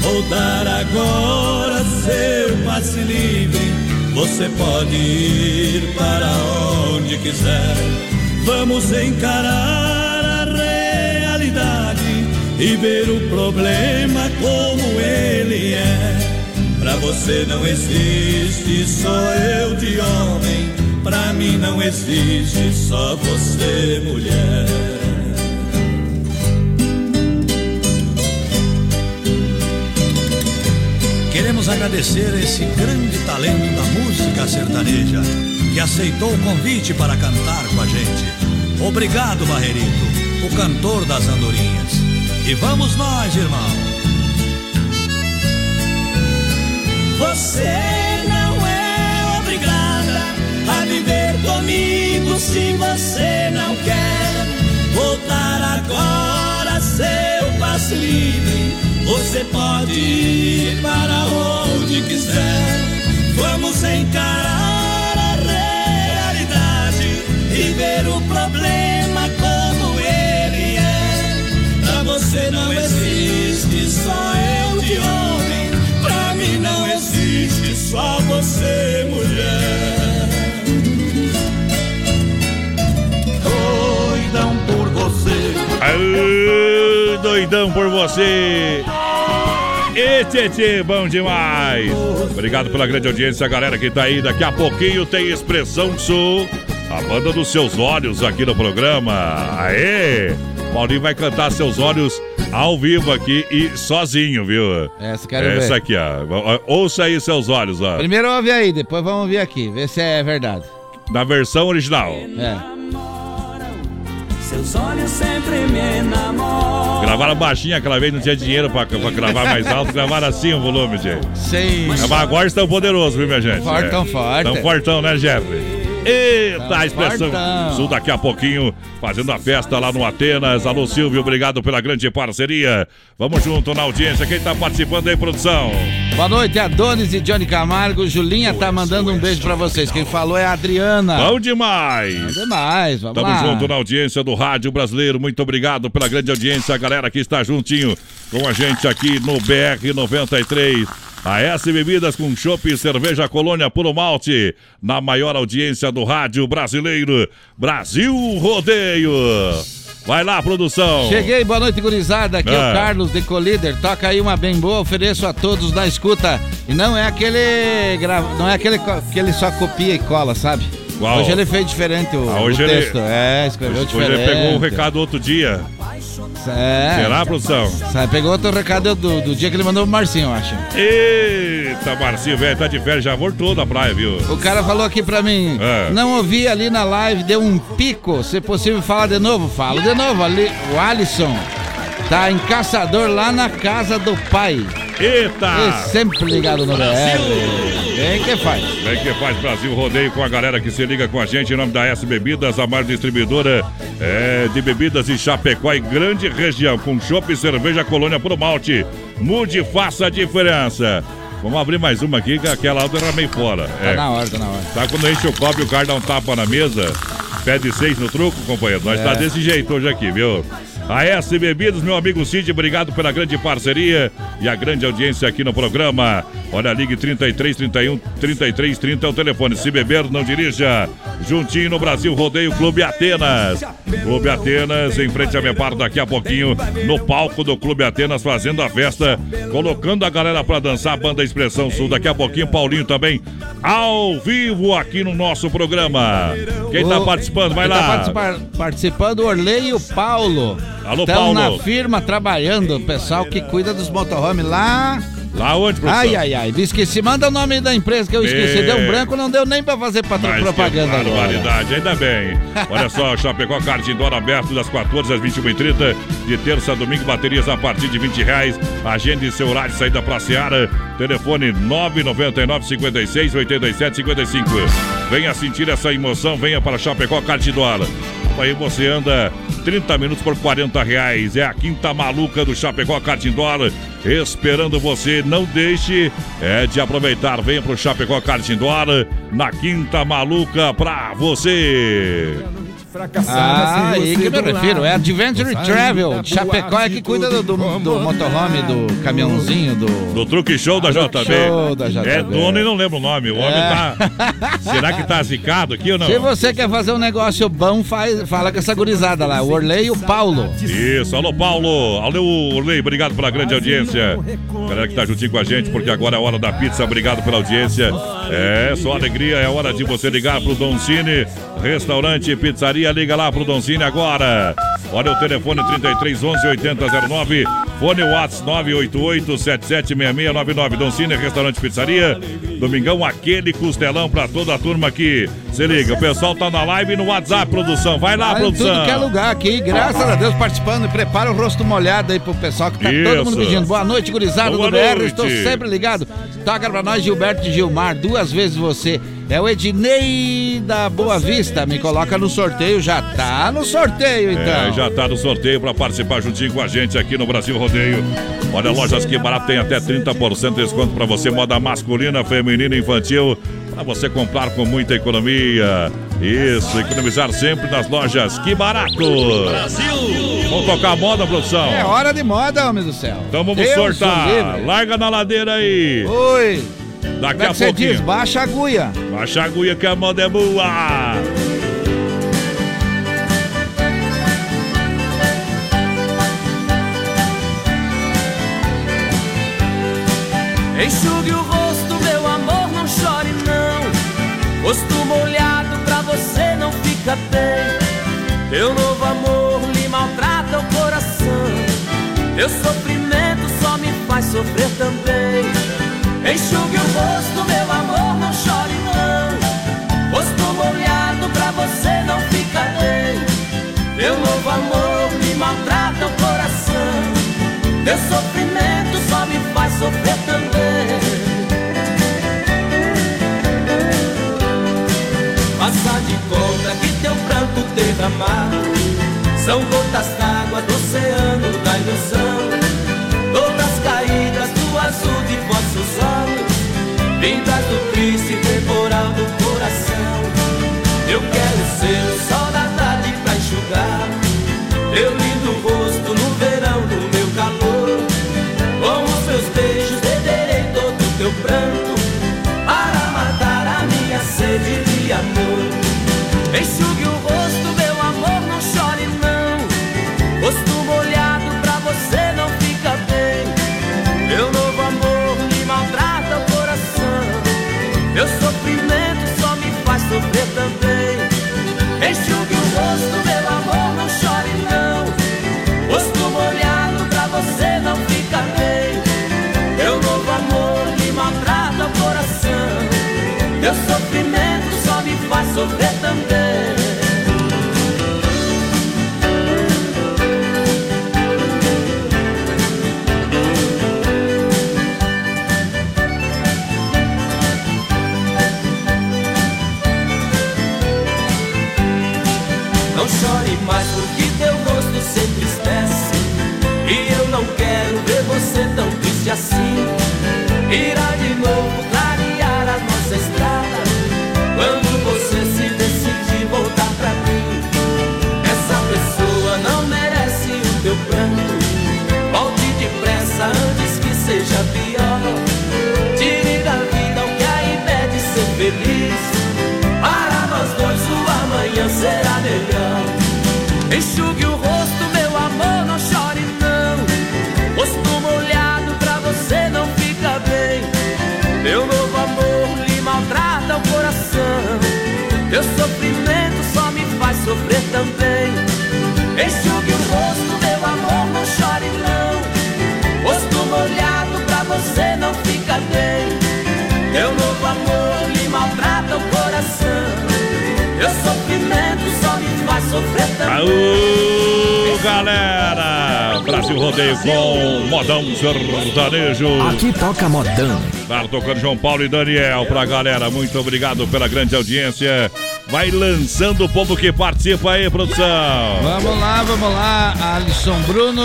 Vou dar agora seu passe livre. Você pode ir para onde quiser. Vamos encarar a realidade e ver o problema como ele é. Pra você não existe só eu de homem, pra mim não existe só você mulher. Queremos agradecer esse grande talento da música sertaneja que aceitou o convite para cantar com a gente. Obrigado, Barreirito, o cantor das andorinhas. E vamos nós, irmão. Você não é obrigada a viver comigo se você não quer. Voltar agora seu passe livre. Você pode ir para onde quiser. Vamos encarar a realidade e ver o problema como ele é. Você não existe, só eu de homem. Pra mim não existe, só você mulher. Doidão por você. Aô, doidão por você. E tchê, bom demais. Obrigado pela grande audiência, galera que tá aí. Daqui a pouquinho tem Expressão Sul, a banda dos seus olhos aqui no programa. Aê! Paulinho vai cantar Seus Olhos ao vivo aqui e sozinho, viu? Essa quero Essa ver. Essa aqui, ó. Ouça aí Seus Olhos, ó. Primeiro ouve aí, depois vamos ouvir aqui, ver se é verdade. Na versão original. É. Seus olhos sempre me enamoram. Gravaram baixinho aquela vez, não tinha dinheiro pra, pra gravar mais alto, gravaram assim o volume, gente. Sim. Mas agora estão poderosos, viu, minha gente? Fortão, é. forte. Tão fortão, né, Jeffrey? Eita, a Expressão Sul daqui a pouquinho, fazendo a festa lá no Atenas. Alô, Silvio, obrigado pela grande parceria. Vamos junto na audiência. Quem tá participando aí, produção? Boa noite, Adonis e Johnny Camargo. Julinha tá mandando um beijo pra vocês. Quem falou é a Adriana. Bom demais. Bom demais, vamos Tamo lá. Tamo junto na audiência do Rádio Brasileiro. Muito obrigado pela grande audiência, a galera que está juntinho com a gente aqui no B R noventa e três. A S Bebidas com chopp e cerveja Colônia Puro Malte, na maior audiência do rádio brasileiro, Brasil Rodeio. Vai lá, produção. Cheguei, boa noite, gurizada. Aqui é, é o Carlos de Colíder. Toca aí uma bem boa, ofereço a todos na escuta. E não é aquele gra... não é aquele que ele só copia e cola, sabe? Uau. Hoje ele fez diferente o, ah, hoje o ele... texto. É, escreveu hoje, diferente. Hoje ele pegou um recado outro dia. É. Será, produção? Sabe, pegou outro recado do, do dia que ele mandou pro Marcinho, eu acho. Eita, Marcinho, velho, tá de férias, já voltou da praia, viu? O cara falou aqui pra mim, é. não ouvi ali na live, deu um pico, se possível fala de novo, fala de novo. Ali, o Alisson tá em Caçador lá na casa do pai. Eita! E sempre ligado no Brasil. Vem que faz. Vem que faz, Brasil Rodeio, com a galera que se liga com a gente. Em nome da S Bebidas, a maior distribuidora é, de bebidas em Chapecó e grande região. Com chopp e cerveja Colônia Puro Malte. Mude e faça a diferença. Vamos abrir mais uma aqui, que aquela outra era meio fora. Tá é. na hora, tá na hora. Sabe quando enche o copo e o cara dá um tapa na mesa? Pede seis no truco, companheiro. Nós é. tá desse jeito hoje aqui, viu? A S Bebidas, meu amigo Cid, obrigado pela grande parceria e a grande audiência aqui no programa. Olha, ligue trinta e três, trinta e um, trinta e três, trinta é o telefone. Se beber, não dirija. Juntinho no Brasil Rodeio, Clube Atenas. Clube Atenas, em frente a Mepar, daqui a pouquinho, no palco do Clube Atenas, fazendo a festa, colocando a galera pra dançar, a banda Expressão Sul. Daqui a pouquinho, Paulinho também, ao vivo aqui no nosso programa. Quem tá participando, vai lá. Quem tá participa- participando, o Orley e o Paulo. Alô, Tão Paulo. Estão na firma trabalhando, o pessoal que cuida dos motorhomes lá. Lá onde, professor? Ai, ai, ai, esqueci, manda o nome da empresa que eu esqueci, deu um branco, não deu nem pra fazer patro- Mas propaganda que agora. Barbaridade, ainda bem. Olha só, Chapecó Kart Indoor aberto das quatorze às vinte e uma e trinta, de terça a domingo, baterias a partir de vinte reais. Agende seu horário de saída pra Seara, telefone nove nove nove, cinquenta e seis, oitenta e sete, cinquenta e cinco. Venha sentir essa emoção, venha para Chapecó Kart Indoor. Aí você anda trinta minutos por quarenta reais. É a quinta maluca do Chapecó Kart Indoor esperando você. Não deixe é, de aproveitar. Venha pro Chapecó Kart Indoor na quinta maluca pra você. Ah, aí que me refiro. É Adventure Travel. Chapecó é que cuida do, do, do motorhome, do caminhãozinho, do... Do truque show da J B. Show da J B. É dono e não lembro o nome. O homem é. tá... Será que tá zicado aqui ou não? Se você quer fazer um negócio bom, faz, fala com essa gurizada lá. O Orley e o Paulo. Isso. Alô, Paulo. Alô, Orley. Obrigado pela grande audiência. Galera que tá juntinho com a gente, porque agora é a hora da pizza. Obrigado pela audiência. É, só alegria. É hora de você ligar pro Donzini Restaurante e Pizzaria. Liga lá pro Donzini agora. Olha o telefone trinta e três, onze, oitenta, zero nove. Fone WhatsApp nove oito oito, sete sete seis seis nove nove. Donzini Restaurante Pizzaria. Domingão, aquele costelão pra toda a turma aqui. Se liga, o pessoal tá na live e no WhatsApp, produção. Vai lá, vai produção. Tudo que é lugar aqui, graças a Deus, participando. Prepara o rosto molhado aí pro pessoal que tá Isso. todo mundo pedindo. Boa noite, gurizada do B R. Estou sempre ligado. Toca pra nós, Gilberto Gilmar. Duas vezes você. É o Ednei da Boa Vista, me coloca no sorteio, já tá no sorteio então. É, já tá no sorteio pra participar juntinho com a gente aqui no Brasil Rodeio. Olha, lojas Que Barato tem até trinta por cento de desconto pra você, moda masculina, feminina, infantil, pra você comprar com muita economia. Isso, economizar sempre nas lojas Que Barato. Brasil! Vamos tocar a moda, produção. É hora de moda, homem do céu. Então vamos sortar, larga na ladeira aí. Oi. Daqui Como a você pouquinho. Diz, baixa a agulha. Baixa a agulha que a moda é boa. Enxugue o rosto, meu amor, não chore não. Rosto molhado pra você não fica bem. Teu novo amor lhe maltrata o coração. Teu sofrimento só me faz sofrer também. Enxugue o rosto, meu amor, não chore não. Rosto molhado pra você não fica bem. Meu novo amor me maltrata o coração. Meu sofrimento só me faz sofrer também. Faça de conta que teu pranto derramado são gotas d'água do oceano da ilusão. Todas caídas do azul de vossos olhos, vindas do triste temporal do coração. Eu quero ser o sol da tarde pra enxugar teu lindo rosto no verão do meu calor. Com os meus beijos, beberei todo o teu branco para matar a minha sede de amor. Enxugue o rosto, meu amor, não chore não. Rosto molhado pra você não fica bem. Meu novo amor me maltrata o coração. Meu sofrimento só me faz sofrer também. Enxugue o rosto, meu amor, não chore não. Rosto molhado pra você não fica bem. Meu novo amor me maltrata o coração. Meu sofrimento só me faz sofrer também. Não chore mais porque teu rosto se entristece, e eu não quero ver você tão triste assim. Irá de novo clarear a nossa estrada quando você se decidir voltar pra mim. Essa pessoa não merece o teu pranto. Volte depressa antes que seja pior. Tire da vida o que a impede de ser feliz. Para nós dois o amanhã será melhor. Enxugue o rosto, meu amor, não chore não. Rosto molhado você não fica bem. Meu novo amor lhe maltrata o coração. Meu sofrimento só me faz sofrer também. Enxugue o rosto, meu amor, não chore não. Rosto molhado pra você não fica bem. Meu novo amor lhe maltrata o coração. Meu sofrimento só me faz sofrer também. Aô, galera! Brasil Rodeio com Modão Sertanejo. Aqui toca Modão. Tá tocando João Paulo e Daniel pra galera. Muito obrigado pela grande audiência. Vai lançando o povo que participa aí, produção. Vamos lá, vamos lá. Alisson Bruno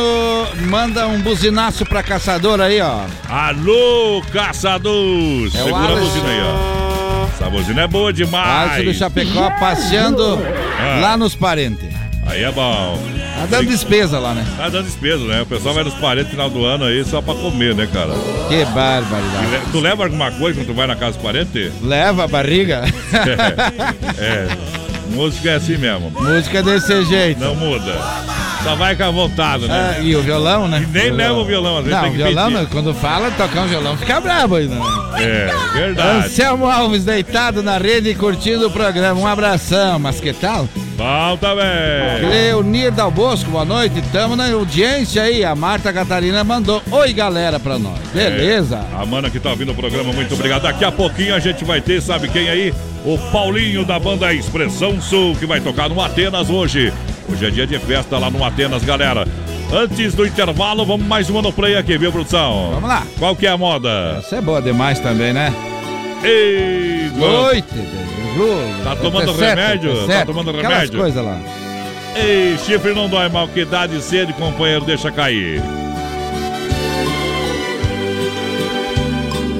manda um buzinaço pra Caçador aí, ó. Alô, Caçador. É segura a buzina aí, ó. Essa buzina é boa demais. Alisson do Chapecó passeando é. lá nos parentes. Aí é bom. Tá dando despesa lá, né? Tá dando despesa, né? O pessoal vai nos parentes no final do ano aí só pra comer, né, cara? Que barbaridade. Tu leva alguma coisa quando tu vai na casa dos parentes? Leva a barriga. É, é. Música é assim mesmo. Música é desse jeito. Não muda. Só vai com a vontade, né? Ah, e o violão, né? E nem o leva o violão, às vezes tem que pedir. Não, o violão, quando fala, tocar um violão fica brabo ainda, né? É, verdade. Anselmo Alves deitado na rede curtindo o programa. Um abração, mas que tal? Falta bem. Cleonir Dal Bosco, boa noite. Tamo na audiência aí. A Marta Catarina mandou oi, galera, pra nós. Beleza? É, a mana que tá ouvindo o programa, muito obrigado. Daqui a pouquinho a gente vai ter, sabe quem aí? O Paulinho da banda Expressão Sul, que vai tocar no Atenas hoje. Hoje é dia de festa lá no Atenas, galera. Antes do intervalo, vamos mais uma no play aqui, viu, produção? Vamos lá. Qual que é a moda? Essa é boa demais também, né? Ei, noite, Deus. Tá tomando remédio? Tá tomando remédio? Aquelas coisas lá. Ei, chifre não dói mal, que dá de sede, companheiro, deixa cair.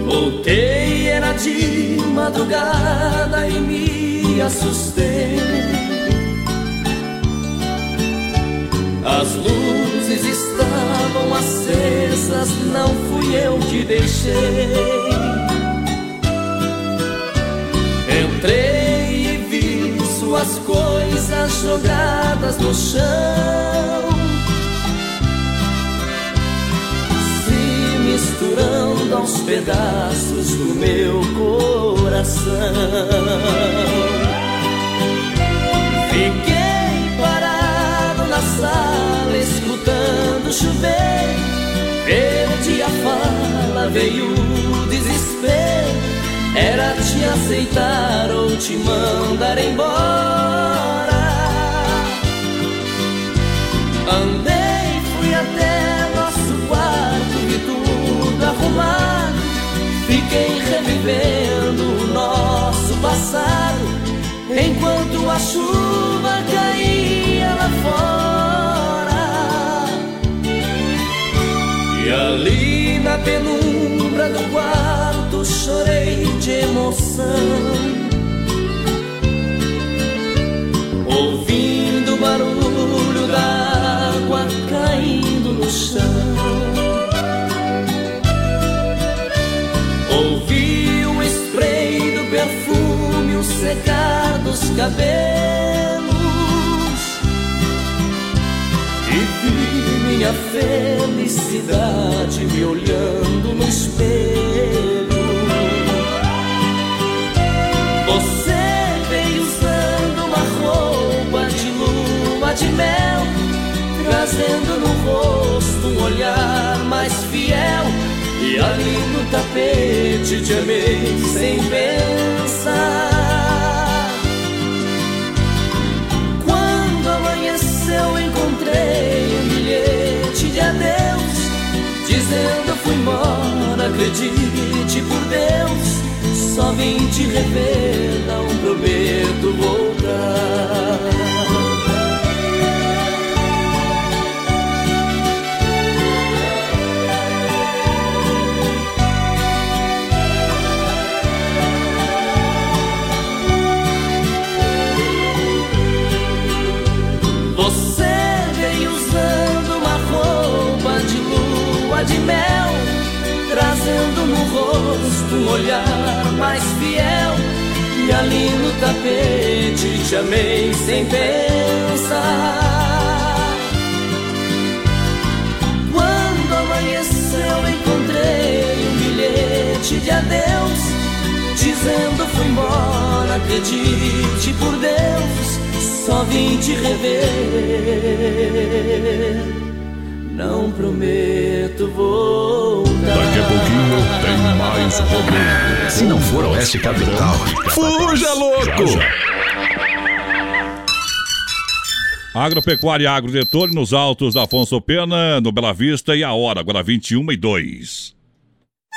Voltei, era de madrugada e me assustei. As luzes estavam acesas, não fui eu que deixei. Entrei e vi suas coisas jogadas no chão, se misturando aos pedaços do meu coração. Fiquei sala escutando chover, perdi a fala, veio o desespero. Era te aceitar ou te mandar embora. Andei, fui até nosso quarto e tudo arrumado. Fiquei revivendo o nosso passado enquanto a chuva caía lá fora. E ali na penumbra do quarto chorei de emoção, ouvindo o barulho da água caindo no chão. Ouvi cabelos e vi minha felicidade me olhando no espelho. Você veio usando uma roupa de lua de mel, trazendo no rosto um olhar mais fiel. E ali no tapete te amei sem pensar. Quando amanheceu encontrei um bilhete de adeus, dizendo fui embora, acredite por Deus, só vim te rever, não prometo voltar. De mel, trazendo no rosto um olhar mais fiel. E ali no tapete te amei sem pensar. Quando amanheceu encontrei um bilhete de adeus, dizendo fui embora, acredite por Deus, só vim te rever, não prometo voltar. Daqui a pouquinho tem mais rodeio. Se não for Oeste Capital, fuja louco! Agropecuária e Agrodetone nos Altos da Afonso Pena, no Bela Vista, e a hora, agora vinte e uma e dois.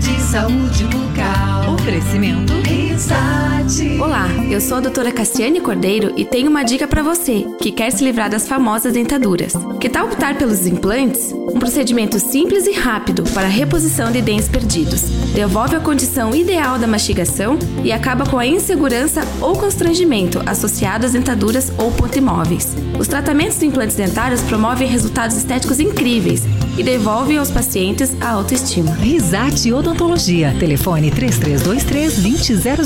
De saúde bucal. Oferecimento Risate. Olá, eu sou a doutora Cassiane Cordeiro e tenho uma dica para você que quer se livrar das famosas dentaduras. Que tal optar pelos implantes? Um procedimento simples e rápido para a reposição de dentes perdidos. Devolve a condição ideal da mastigação e acaba com a insegurança ou constrangimento associado às dentaduras ou pontimóveis. Os tratamentos de implantes dentários promovem resultados estéticos incríveis e devolvem aos pacientes a autoestima. Risate Odontologia. Telefone três três dois três, dois zero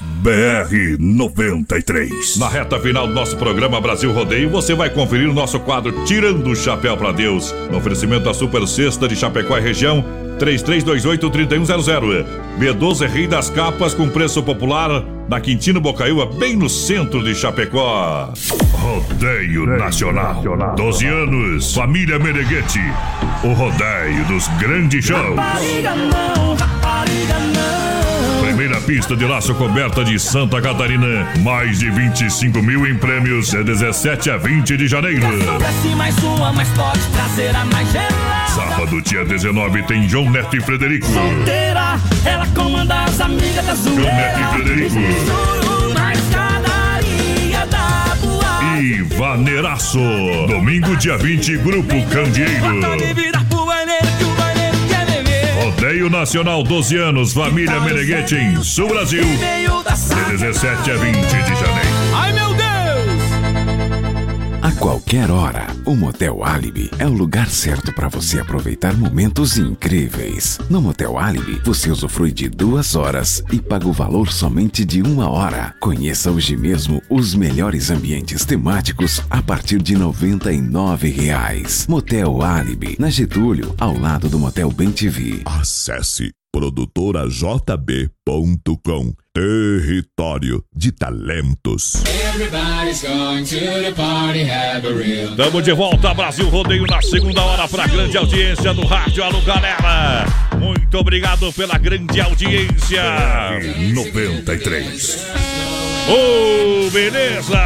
B R noventa e três. Na reta final do nosso programa Brasil Rodeio, você vai conferir o nosso quadro Tirando o Chapéu para Deus. No oferecimento da Super Cesta de Chapecó e região, três três dois oito, três um zero zero. B doze Rei das Capas com preço popular na Quintino Bocaiúva, bem no centro de Chapecó. Rodeio Nacional. doze anos, família Meneghetti. O rodeio dos grandes shows. Rapariga não, rapariga não. Primeira pista de laço coberta de Santa Catarina. Mais de vinte e cinco mil em prêmios de dezessete a vinte de janeiro. Mais uma, mais forte, traseira, mais sábado, dia dezenove, tem João Neto e Frederico. Solteira, ela comanda as amigas da zoeira. João Neto e Frederico. E Vaneiraço. Domingo, dia vinte, Grupo Candeeiro. Rodeio Nacional, doze anos, família Meneghetti em Sul Brasil, de dezessete a vinte de janeiro. Ai, meu Deus! A qualquer hora, O Motel Alibi é o lugar certo para você aproveitar momentos incríveis. No Motel Alibi, você usufrui de duas horas e paga o valor somente de uma hora. Conheça hoje mesmo os melhores ambientes temáticos a partir de noventa e nove reais. Motel Alibi, na Getúlio, ao lado do Motel Bem T V. Acesse Produtora J B ponto com. Território de Talentos. Estamos de volta, Brasil Rodeio, na segunda hora, para a grande audiência do rádio. Alô, galera, muito obrigado pela grande audiência. noventa e três. Oh, beleza.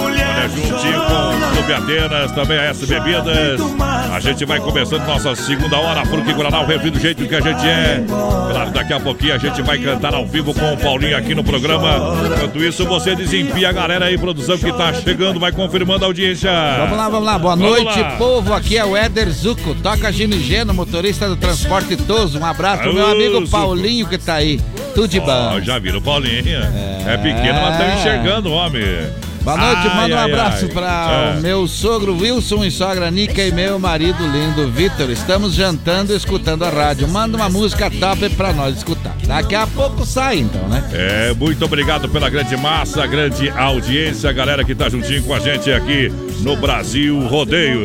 Olha, juntinho com o Clube Atenas, também a S Bebidas, a gente vai começando nossa segunda hora, porque Guaraná, o refri do jeito que a gente é. Claro, daqui a pouquinho a gente vai cantar ao vivo com o Paulinho aqui no programa. Enquanto isso, você desempia a galera aí, produção, que tá chegando, vai confirmando a audiência. Vamos lá, vamos lá, boa vamos noite, lá. Povo, aqui é o Éder Zuco, toca Gino Ingênuo, motorista do transporte Toso. Um abraço pro meu amigo Zuco. Paulinho, que tá aí, tudo de bom. Oh, já viram o Paulinho, é... é pequeno, mas tá enxergando, homem. Boa noite, ai, manda um ai, abraço para o é. meu sogro Wilson e sogra Nica e meu marido lindo Vitor. Estamos jantando e escutando a rádio. Manda uma música top para nós escutar. Daqui a pouco sai, então, né? É, muito obrigado pela grande massa, grande audiência, a galera que tá juntinho com a gente aqui no Brasil Rodeio.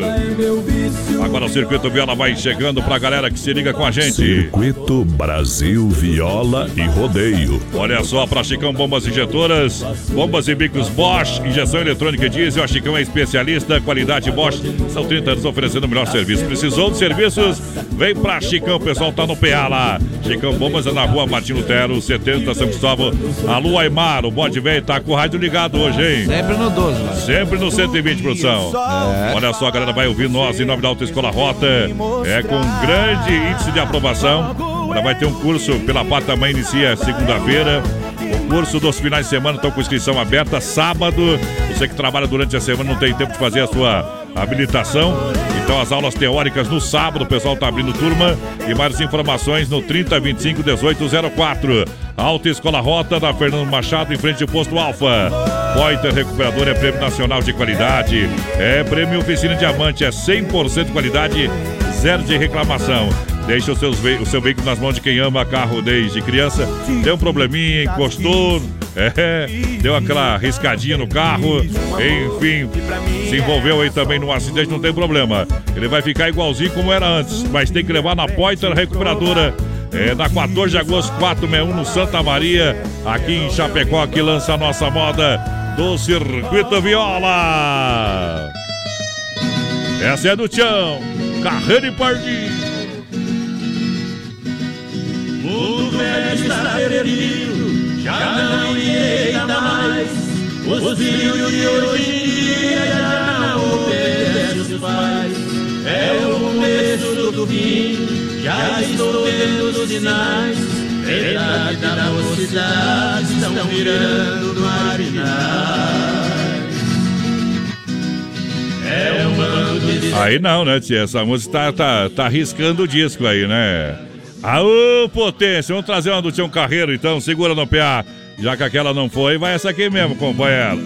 Agora o Circuito Viola vai chegando pra galera que se liga com a gente. Circuito Brasil Viola e Rodeio. Olha só, pra Chicão Bombas Injetoras, bombas e bicos Bosch, injeção eletrônica e diesel. A Chicão é especialista, qualidade Bosch. São trinta anos oferecendo o melhor serviço. Precisou de serviços? Vem pra Chicão, o pessoal tá no P A lá. Chicão Bombas é na rua Martinho Lutero, setenta, São Cristóvão. Alô, Aymar, o bode velho tá com o rádio ligado hoje, hein? Sempre no doze, mano. Sempre no cento e vinte, produção. É. Olha só, a galera vai ouvir nós em nome da Autoescola Rota. É com grande índice de aprovação. Ela vai ter um curso pela Pata Mãe, inicia segunda-feira. O curso dos finais de semana estão com inscrição aberta. Sábado, você que trabalha durante a semana não tem tempo de fazer a sua habilitação. Então as aulas teóricas no sábado, o pessoal tá abrindo turma. E mais informações no trinta, vinte e cinco, dezoito, zero quatro. Autoescola Rota, da Fernando Machado, em frente ao Posto Alfa. Pointer Recuperador é prêmio nacional de qualidade. É prêmio Oficina Diamante, é cem por cento qualidade, zero de reclamação. Deixa o, seus ve- o seu veículo nas mãos de quem ama carro desde criança. Deu um probleminha, encostou, é, deu aquela riscadinha no carro, enfim, se envolveu aí também num acidente, não tem problema. Ele vai ficar igualzinho como era antes, mas tem que levar na Pointer Recuperadora. É, na quatorze de agosto, quatrocentos e sessenta e um, no Santa Maria, aqui em Chapecó, que lança a nossa moda do Circuito Viola. Essa é do Tião, Carreira e Pardinho. O velho está perdido, já não entra mais. Os filhos de hoje em dia já não obedecem os pais. É o começo do fim, já estou vendo os sinais. Metade da mocidade estão virando marginais. É um bando de... Aí não, né, tia? Essa música tá, tá, tá riscando o disco aí, né? Aô, potência, vamos trazer uma do Tião Carreiro, então, segura no P A. Já que aquela não foi, vai essa aqui mesmo, companheiro.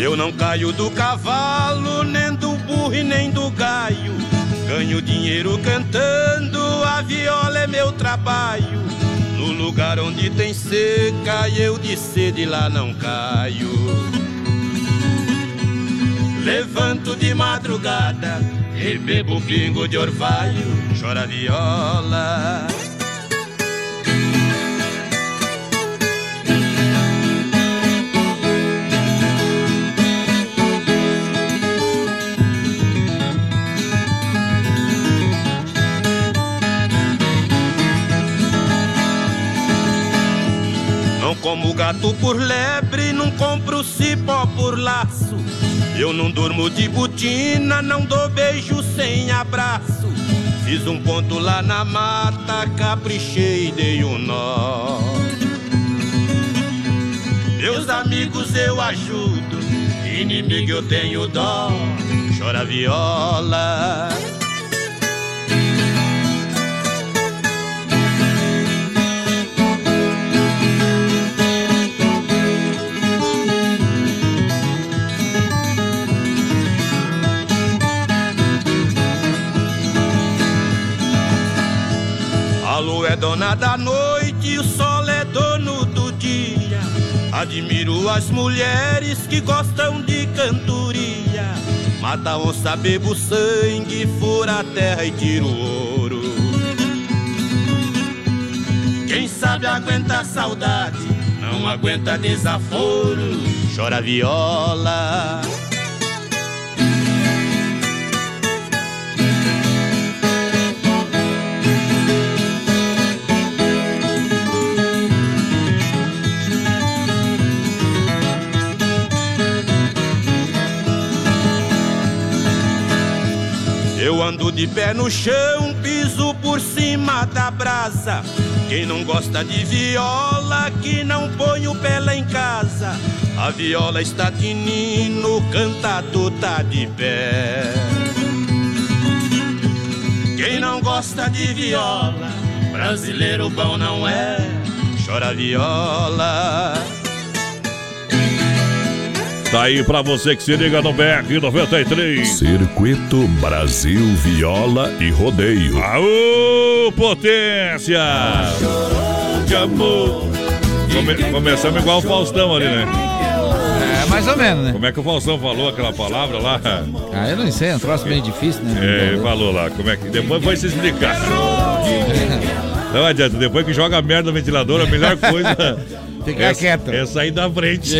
Eu não caio do cavalo, nem do burro e nem do gaio. Ganho dinheiro cantando, a viola é meu trabalho. No lugar onde tem seca, eu de sede lá não caio. Levanto de madrugada e bebo um pingo de orvalho. Chora viola. Como gato por lebre, não compro cipó por laço. Eu não durmo de botina, não dou beijo sem abraço. Fiz um ponto lá na mata, caprichei e dei um nó. Meus amigos eu ajudo inimigo eu tenho dó, chora viola. A lua é dona da noite, o sol é dono do dia. Admiro as mulheres que gostam de cantoria. Mata a onça, bebo sangue, fura a terra e tiro ouro. Quem sabe aguenta a saudade, não aguenta desaforo, chora viola. Eu ando de pé no chão, piso por cima da brasa. Quem não gosta de viola, que não põe o pé lá em casa. A viola está de nino, cantado tá de pé. Quem não gosta de viola, brasileiro bom não é, chora viola. Tá aí pra você que se liga no B R noventa e três. Circuito Brasil Viola e Rodeio. Aô, potência! Chorou de amor. Come, começamos igual o Faustão ali, né? É, mais ou menos, né? Como é que o Faustão falou aquela palavra lá? Ah, eu não sei, é um troço meio difícil, né? É, falou lá, como é que... Depois vai se explicar. Não adianta, depois que joga merda no ventilador, a melhor coisa... Ficar quieto. É sair da frente.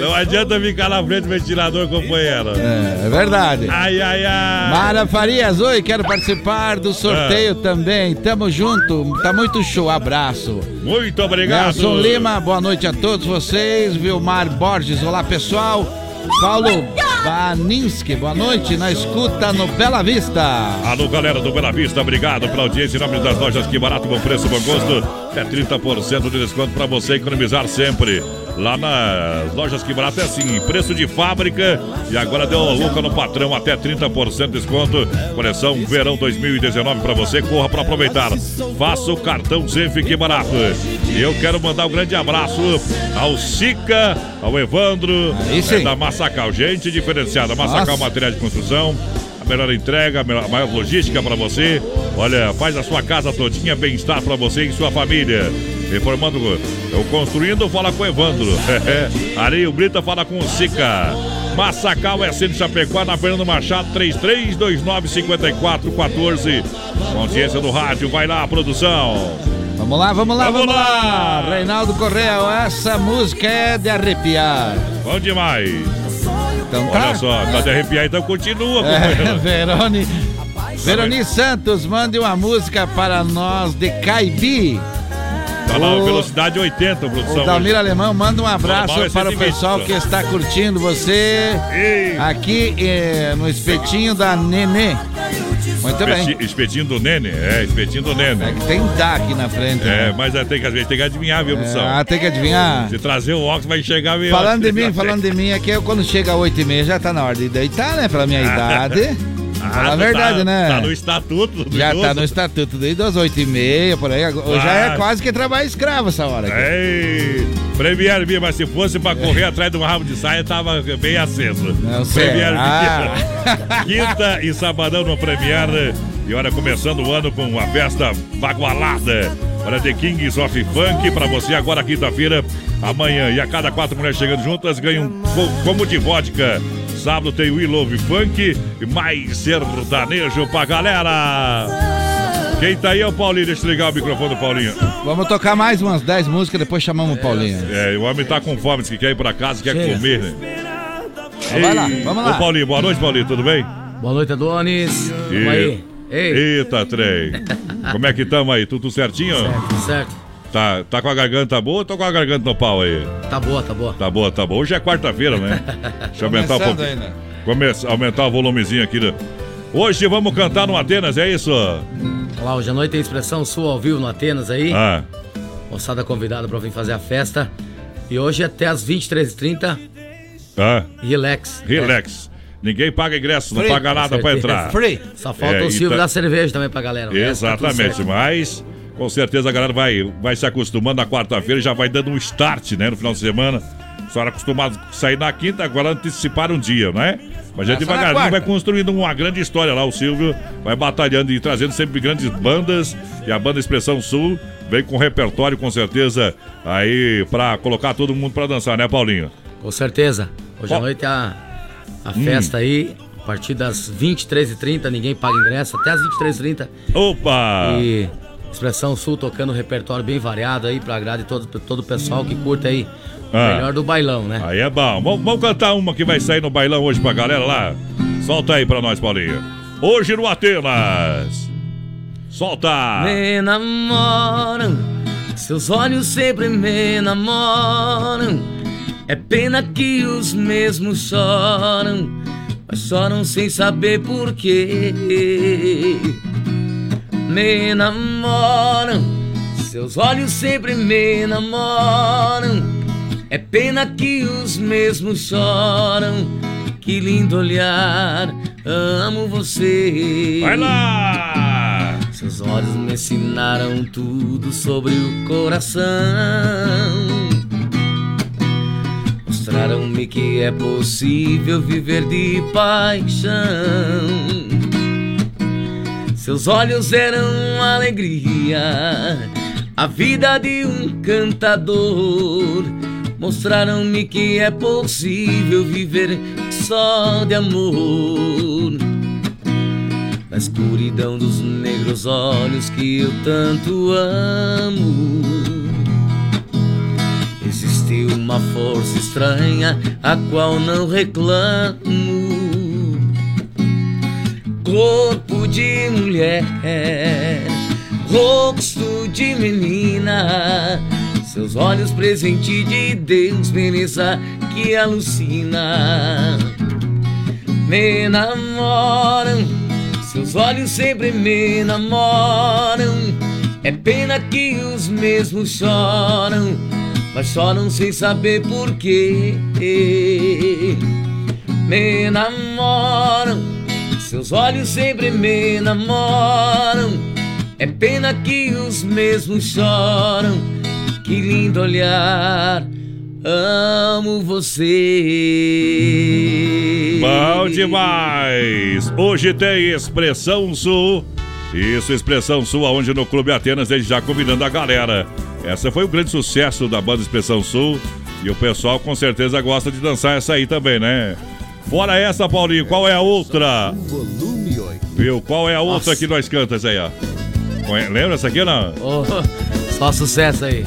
Não adianta ficar na frente do ventilador, companheiro. É, é verdade. Ai, ai, ai. Mara Farias, oi, quero participar do sorteio ah. também. Tamo junto, tá muito show, abraço. Muito obrigado. Nelson Lima, boa noite a todos vocês. Vilmar Borges, olá pessoal. Paulo... Baninski, boa noite, na escuta no Bela Vista. Alô, galera do Bela Vista, obrigado pela audiência em nome das lojas Que Barato, bom preço, bom gosto. É trinta por cento de desconto para você economizar sempre. Lá nas lojas Que Barato é assim, preço de fábrica. E agora deu uma louca no patrão, até trinta por cento de desconto. Coleção Verão dois mil e dezenove para você, corra para aproveitar. Faça o cartão Zenf Que Barato. E eu quero mandar um grande abraço ao Sica, ao Evandro, é da Massacal. Gente diferente. Massacal Material de Construção, a melhor entrega, a, melhor, a maior logística para você. Olha, faz a sua casa todinha, bem-estar para você e sua família. Reformando ou construindo, fala com o Evandro. Areio Brita, fala com o Sica. Massacal é sendo Chapecó, na Fernando Machado, três três dois nove, cinco quatro um quatro. Com audiência do rádio, vai lá, produção. Vamos lá, vamos lá, vamos, vamos lá. lá. Reinaldo Correia, essa música é de arrepiar. Bom demais. Então, olha tá. só, tá de arrepiar, então continua. É, Verone, Veroni Santos, mande uma música para nós de Caibi. Tá lá, o, velocidade oitenta, produção. O Dalmir Alemão, manda um abraço para o pessoal que está curtindo você Ei. aqui eh, no Espetinho da Nenê. Muito Espeti, bem. Espetinho do Nene, é, espetinho do Nene. É que tem que dar aqui na frente. É, né? Mas é, tem que, às vezes tem que adivinhar, viu, Lução? Ah, é, tem que adivinhar. Se trazer o óculos, vai chegar meio. Falando de mim, falando de mim, aqui é quando chega às oito e meia já tá na hora de deitar, né? Pra minha idade. Ah, a verdade, tá, né? Tá no estatuto do Já idoso. Tá no estatuto do idoso, oito e meia, por aí. Ah. Já é quase que trabalho escravo essa hora aqui. Ei, Premier Beer, mas se fosse pra correr é. atrás de um rabo de saia, tava bem aceso. Não sei. Premier ah. Quinta e sabadão no Premier. E olha, começando o ano com uma festa bagualada. Olha, The Kings of Funk pra você agora, quinta-feira, amanhã. E a cada quatro mulheres chegando juntas, ganham um combo de vodka. Sábado tem o We Love Funk e mais sertanejo pra galera. Quem tá aí é o Paulinho, deixa eu ligar o microfone do Paulinho. Vamos tocar mais umas dez músicas, depois chamamos o Paulinho. É, o homem tá com fome, diz que quer ir pra casa, quer Cheira. comer, né? Ei, vai lá, vamos lá. Ô Paulinho, boa noite, Paulinho, tudo bem? Boa noite, Adonis. E... aí. Ei. Eita, trem. Como é que tamo aí? Tudo certinho? Certo, certo. Tá, tá com a garganta boa ou tô com a garganta no pau aí? Tá boa, tá boa. Tá boa, tá boa. Hoje é quarta-feira, né? Deixa eu aumentar um pouquinho. Aí, né? Começa, aumentar o volumezinho aqui. Hoje vamos cantar no Atenas, é isso? Olá, hoje à noite tem Expressão Sul ao vivo no Atenas aí. Ah. Moçada convidada pra vir fazer a festa. E hoje até às vinte e três e trinta. Ah. Relax. Relax. É. Ninguém paga ingresso, free. Não paga nada pra entrar. Free. Só falta é, o Silvio tá... da cerveja também pra galera. Exatamente, tá mas com certeza a galera vai, vai se acostumando na quarta-feira e já vai dando um start, né? No final de semana. Só era acostumado a sair na quinta, agora antecipar um dia, né? Mas já devagarinho vai construindo uma grande história lá. O Silvio vai batalhando e trazendo sempre grandes bandas. E a banda Expressão Sul vem com repertório, com certeza, aí pra colocar todo mundo pra dançar, né, Paulinho? Com certeza. Hoje Ó. à noite a, a hum. festa aí, a partir das vinte e três e trinta, ninguém paga ingresso, até as vinte e três e trinta. Opa! E Expressão Sul tocando um repertório bem variado aí pra agradar todo, todo o pessoal que curte aí. Ah, melhor do bailão, né? Aí é bom. Vamos, vamos cantar uma que vai sair no bailão hoje pra galera lá. Solta aí pra nós, Paulinho. Hoje no Atenas. Solta! Me namoram, seus olhos sempre me namoram. É pena que os mesmos choram, mas choram sem saber porquê. Me namoram, seus olhos sempre me namoram. É pena que os mesmos choram. Que lindo olhar, amo você. Vai lá! Seus olhos me ensinaram tudo sobre o coração. Mostraram-me que é possível viver de paixão. Seus olhos eram alegria, a vida de um cantador. Mostraram-me que é possível viver só de amor. Na escuridão dos negros olhos que eu tanto amo, existe uma força estranha a qual não reclamo. Corpo de mulher, rosto de menina, seus olhos presente de Deus, beleza que alucina. Me namoram, seus olhos sempre me namoram. É pena que os mesmos choram, mas choram sem saber porquê. Me namoram, seus olhos sempre me namoram. É pena que os mesmos choram. Que lindo olhar, amo você. Bom demais! Hoje tem Expressão Sul. Isso, Expressão Sul, aonde no Clube Atenas, eles já convidando a galera. Essa foi o grande sucesso da banda Expressão Sul. E o pessoal com certeza gosta de dançar essa aí também, né? Fora essa, Paulinho, qual é a outra? Viu? Qual é a outra Nossa. Que nós cantamos aí, ó? Lembra essa aqui ou não? Oh, só sucesso aí.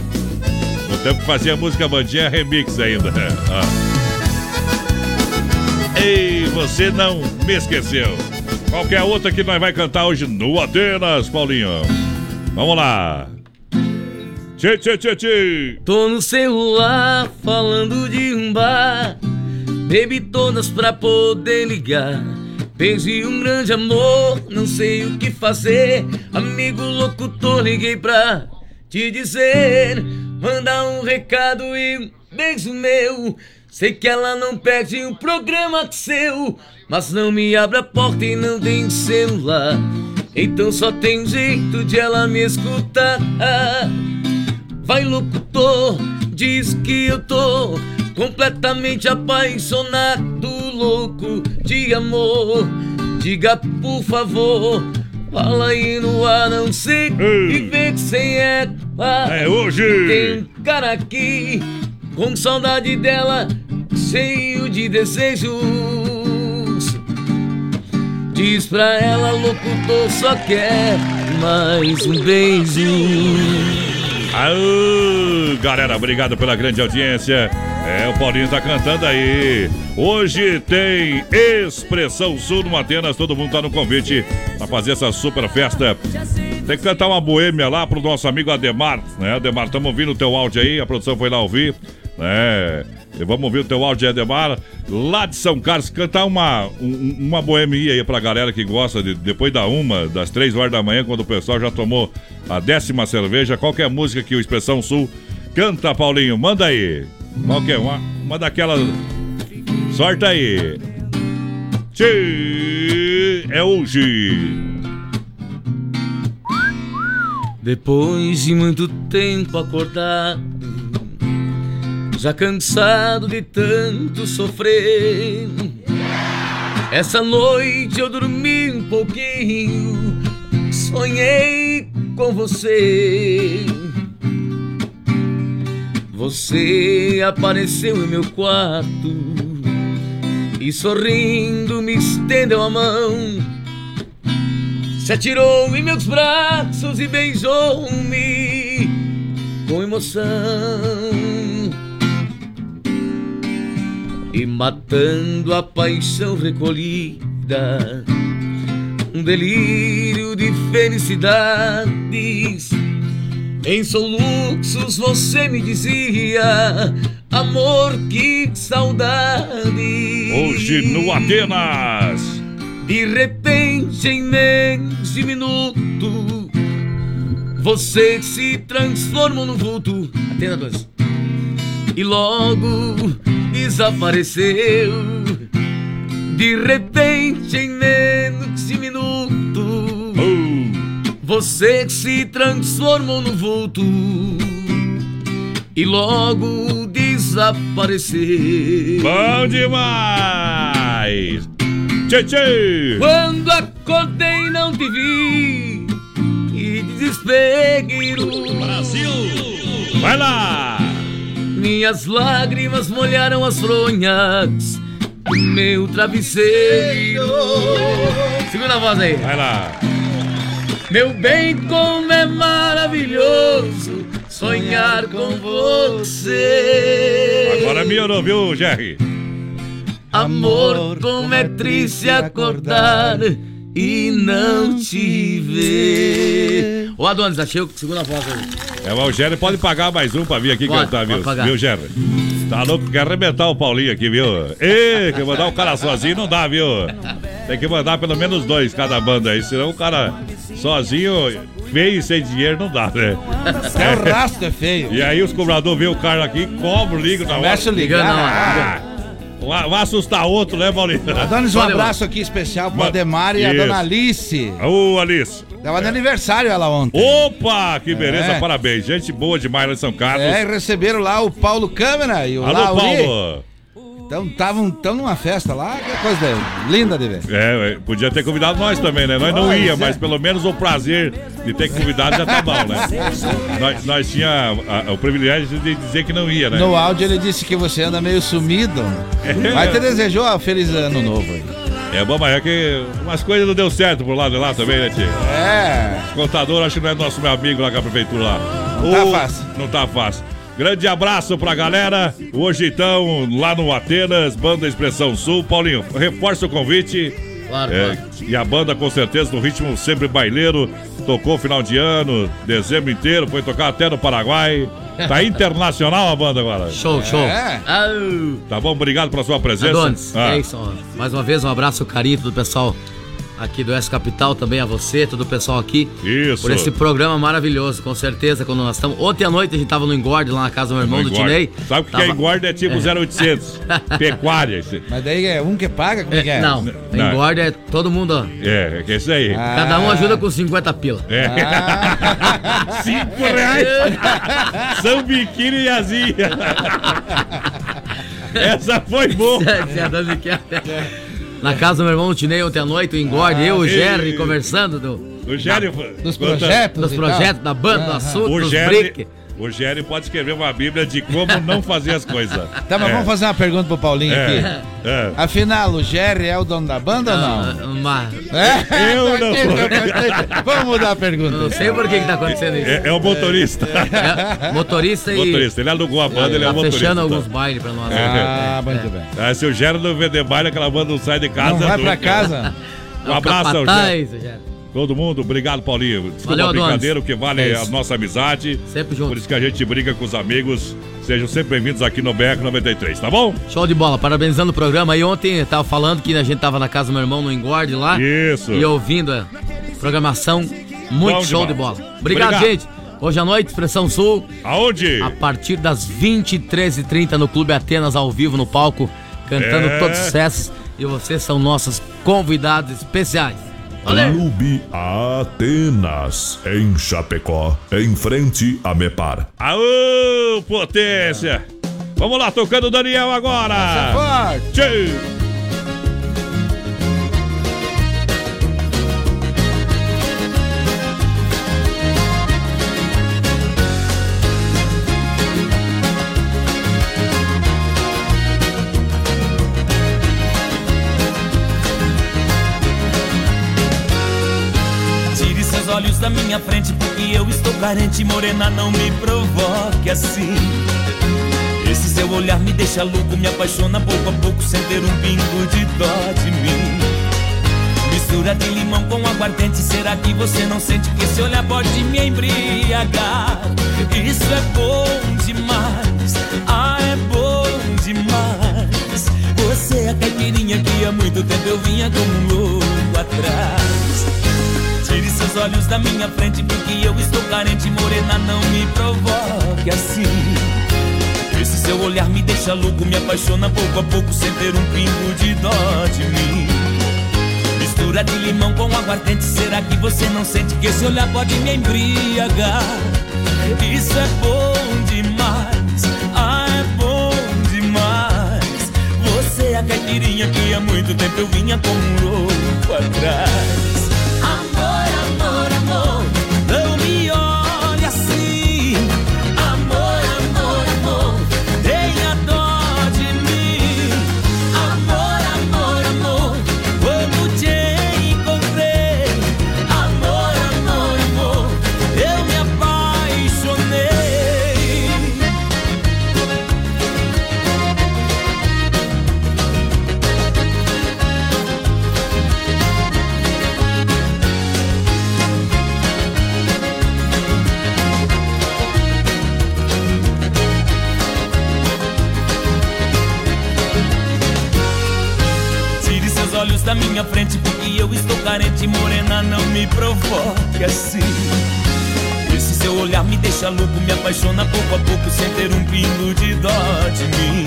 No tempo que fazia música bandinha remix ainda. Ah. Ei, você não me esqueceu. Qualquer outra que nós vai cantar hoje no Atenas, Paulinho. Vamos lá. Tchê, tchê, tchê, tchê. Tô no celular falando de um bar. Bebi todas pra poder ligar. Perdi um grande amor, não sei o que fazer. Amigo locutor, liguei pra te dizer. Manda um recado e um beijo meu. Sei que ela não perde um programa seu, mas não me abre a porta e não tem celular. Então só tem um jeito de ela me escutar. Vai locutor, diz que eu tô completamente apaixonado, louco de amor. Diga por favor, fala aí no ar, não sei viver sem ela. É hoje. Tem um cara aqui com saudade dela, cheio de desejos. Diz pra ela, locutor, só quer mais um beijo. Aô, galera, obrigado pela grande audiência. É, o Paulinho tá cantando aí. Hoje tem Expressão Sul no Atenas. Todo mundo tá no convite pra fazer essa super festa. Tem que cantar uma boêmia lá pro nosso amigo Ademar, né? Ademar, estamos ouvindo o teu áudio aí. A produção foi lá ouvir, né? E vamos ouvir o teu áudio, Ademar, lá de São Carlos. Cantar uma, um, uma boêmia aí pra galera que gosta de, depois da uma, das três horas da manhã, quando o pessoal já tomou a décima cerveja. Qualquer música que o Expressão Sul canta, Paulinho, manda aí. Qual que é? Uma, uma daquelas. Sorta aí. Tchê, é hoje. Depois de muito tempo acordado, já cansado de tanto sofrer, essa noite eu dormi um pouquinho, sonhei com você. Você apareceu em meu quarto e sorrindo me estendeu a mão. Se atirou em meus braços e beijou-me com emoção. E matando a paixão recolhida, um delírio de felicidades, em soluços você me dizia: amor, que saudade. Hoje no Atenas. De repente, em menos de minuto, você se transformou num vulto. Atenda dois. E logo desapareceu. De repente, em menos de minuto, oh. Você se transformou num vulto. E logo desapareceu. Bom demais! Tchê, tchê. Quando acordei não te vi, que desespero. Brasil, vai lá. Minhas lágrimas molharam as fronhas do meu travesseiro. Segura a voz aí. Vai lá. Meu bem, como é maravilhoso sonhar com você. Agora melhorou, viu, Jerry? Amor, como é triste acordar e não te ver. Ô, Adonis, achei o segunda voz aí. É, mas o Gério pode pagar mais um pra vir aqui pode, cantar, viu? Pagar. Viu, Gério? Tá louco, quer arrebentar o Paulinho aqui, viu? Ê, que mandar o cara sozinho não dá, viu? Tem que mandar pelo menos dois cada banda aí, senão o cara sozinho, feio e sem dinheiro, não dá, né? É o rastro, é feio. E aí os cobradores veem o cara aqui, cobram, ligam na hora. Mexe o ligando na hora. Vai assustar outro, né, Paulinho? Dando um abraço aqui especial pro Ademar e a dona Alice. Ô, oh, Alice. Tava de é. aniversário ela ontem. Opa, que beleza, é. parabéns. Gente boa demais lá em São Carlos. É, e receberam lá o Paulo Câmara e o Alô, Lauri. Paulo. Então, estavam tão numa festa lá, que coisa linda de ver. É, podia ter convidado nós também, né? Nós não ia, mas pelo menos o prazer de ter convidado já tá bom, né? Nós, nós tínhamos o privilégio de dizer que não ia, né? No áudio ele disse que você anda meio sumido, é. mas te desejou um feliz ano novo aí. É bom, mas é que umas coisas não deu certo por lá de lá também, né, tio? É. O contador acho que não é nosso meu amigo lá com a prefeitura lá. Não tá Ou, fácil. Não tá fácil. Grande abraço pra galera. Hoje, então, lá no Atenas, banda Expressão Sul. Paulinho, reforça o convite. Claro, é, claro. E a banda, com certeza, no ritmo sempre baileiro. Tocou final de ano, dezembro inteiro, foi tocar até no Paraguai. Tá internacional a banda agora. Show, show. É. Tá bom, obrigado pela sua presença. Adonis, ah. é isso. Mais uma vez, um abraço carinho do pessoal aqui do Oeste Capital, também a você, todo o pessoal aqui. Isso. Por esse programa maravilhoso, com certeza, quando nós estamos... Ontem à noite a gente tava no engorde, lá na casa do meu irmão, no do Tinei. Sabe o que, tava... que é engorde? É tipo é. zero oitocentos, pecuária. Mas daí é um que paga? Como é, que é? Não, não. Engorde é todo mundo... É, é isso aí. Ah. Cada um ajuda com cinquenta pila. É. Ah. Cinco reais. São biquíni e asinha. Essa foi boa. Na casa do meu irmão, o Tinei, ontem à noite, o Engorde, ah, eu e o Jerry conversando do... O Jerry... Da, dos projetos. Dos projetos, da banda, ah, do assunto, o dos briques. O Jerry pode escrever uma bíblia de como não fazer as coisas. Tá, mas é. vamos fazer uma pergunta pro Paulinho é. aqui. É. Afinal, o Jerry é o dono da banda ou não? Uma... É? Eu não sou. Vamos mudar a pergunta. Não sei por que que tá acontecendo isso. É, é o motorista. É, é, motorista e... Motorista, ele alugou a banda, é, ele é o tá motorista. Fechando alguns bailes pra nós. É. Ah, é. muito bem. Ah, se o Jerry não vender baile, aquela banda não sai de casa. Não vai nunca. pra casa. Um abraço ao Jerry. Todo mundo, obrigado, Paulinho. Desculpa a brincadeira, o que vale é a nossa amizade. Sempre junto. Por isso que a gente briga com os amigos. Sejam sempre bem-vindos aqui no B R noventa e três, tá bom? Show de bola, parabenizando o programa. Aí ontem eu tava falando que a gente tava na casa do meu irmão no Engorde lá. Isso. E ouvindo a programação, muito bom show demais. de bola. Obrigado, obrigado, gente. Hoje à noite, Expressão Sul. Aonde? A partir das vinte e três e trinta no Clube Atenas, ao vivo no palco, cantando é... todos os sucessos. E vocês são nossos convidados especiais. Valeu! Clube Atenas, em Chapecó, em frente a Mepar. Aô, potência! É. Vamos lá, tocando o Daniel agora! Tchau! Olhos da minha frente, porque eu estou carente. Morena, não me provoque assim. Esse seu olhar me deixa louco, me apaixona pouco a pouco, sem ter um pingo de dó de mim. Mistura de limão com aguardente, será que você não sente que esse olhar pode me embriagar? Isso é bom demais, ah, é bom demais. Você é a caipirinha que há muito tempo eu vinha como um louco atrás. Tire seus olhos da minha frente, porque eu estou carente. Morena, não me provoque assim. Esse seu olhar me deixa louco, me apaixona pouco a pouco, sem ter um pingo de dó de mim. Mistura de limão com aguardente, será que você não sente que esse olhar pode me embriagar? Isso é bom demais, ah, é bom demais. Você é a caipirinha que há muito tempo eu vinha como um louco atrás. Amor, amor, não me olhe assim. Amor, amor, amor, tenha dó de mim. Amor, amor, amor, quando te encontrei. Amor, amor, amor, eu me da minha frente, porque eu estou carente. Morena, não me provoque assim. Esse seu olhar me deixa louco, me apaixona pouco a pouco, sem ter um pingo de dó de mim.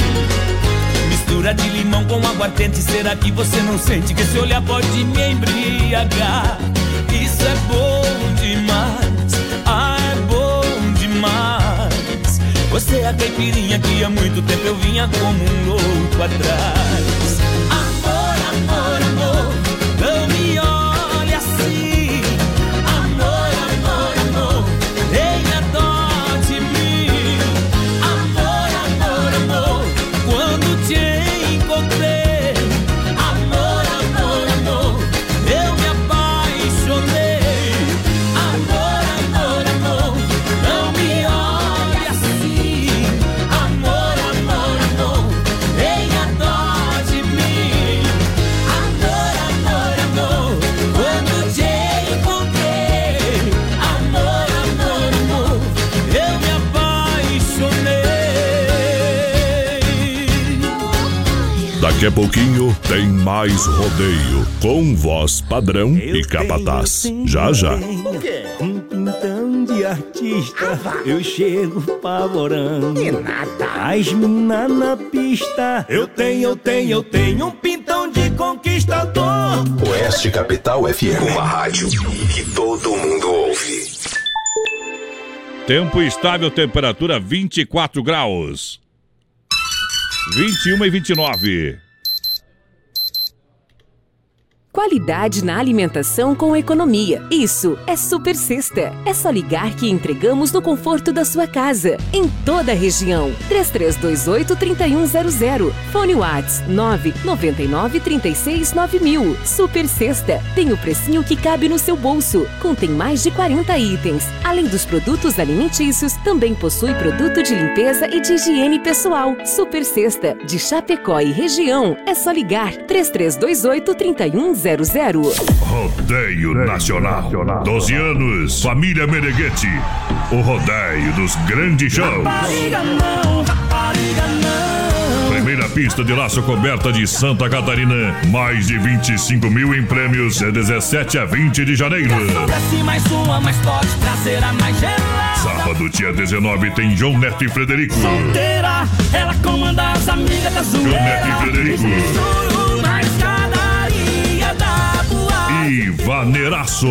Mistura de limão com aguardente, será que você não sente que esse olhar pode me embriagar? Isso é bom demais, ah, é bom demais. Você é a caipirinha que há muito tempo eu vinha como um louco atrás. Amor, amor, não me olhe assim. Amor, amor, amor, tenha dó de mim. Amor, amor, amor, quando te encontrei. Amor, amor, amor, eu me apaixonei. Amor, amor, amor, não me olhe assim. Amor, amor, amor, tenha dó de mim. Daqui a pouquinho tem mais rodeio, com voz padrão eu e capataz. Tenho, já, já. Um pintão de artista, ah, eu chego pavorando. Que nada. As mina na pista, eu tenho, eu tenho, eu tenho um pintão de conquistador. Oeste Capital F M, uma rádio que todo mundo ouve. Tempo estável, temperatura vinte e quatro graus. vinte e um e vinte e nove. Qualidade na alimentação com economia. Isso é Super Cesta. É só ligar que entregamos no conforto da sua casa, em toda a região. três três dois oito, três um zero zero. Fone Whats nove nove nove, três seis, nove mil. Super Cesta tem o precinho que cabe no seu bolso. Contém mais de quarenta itens. Além dos produtos alimentícios, também possui produto de limpeza e de higiene pessoal. Super Cesta, de Chapecó e região. É só ligar três três dois oito, três um zero zero. Rodeio Nacional, doze anos, Família Meneghetti, o rodeio dos grandes shows. Primeira pista de laço coberta de Santa Catarina, mais de vinte e cinco mil em prêmios, de dezessete a vinte de janeiro. Sábado, dia dezenove, tem João Neto e Frederico. Solteira, ela comanda as amigas da zoeira. João Neto e Frederico. Na escadaria da boate. E Vaneiraço.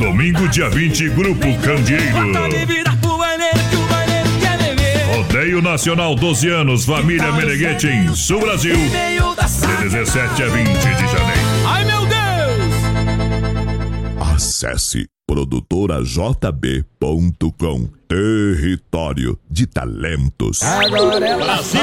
Domingo, dia vinte, Grupo Candeeiro. Rodeio Nacional, doze anos, Família Meneghetti em Sul Brasil, de dezessete a vinte de janeiro. Ai, meu Deus! Acesse Produtora J B ponto com. Território de Talentos. Agora é Brasil!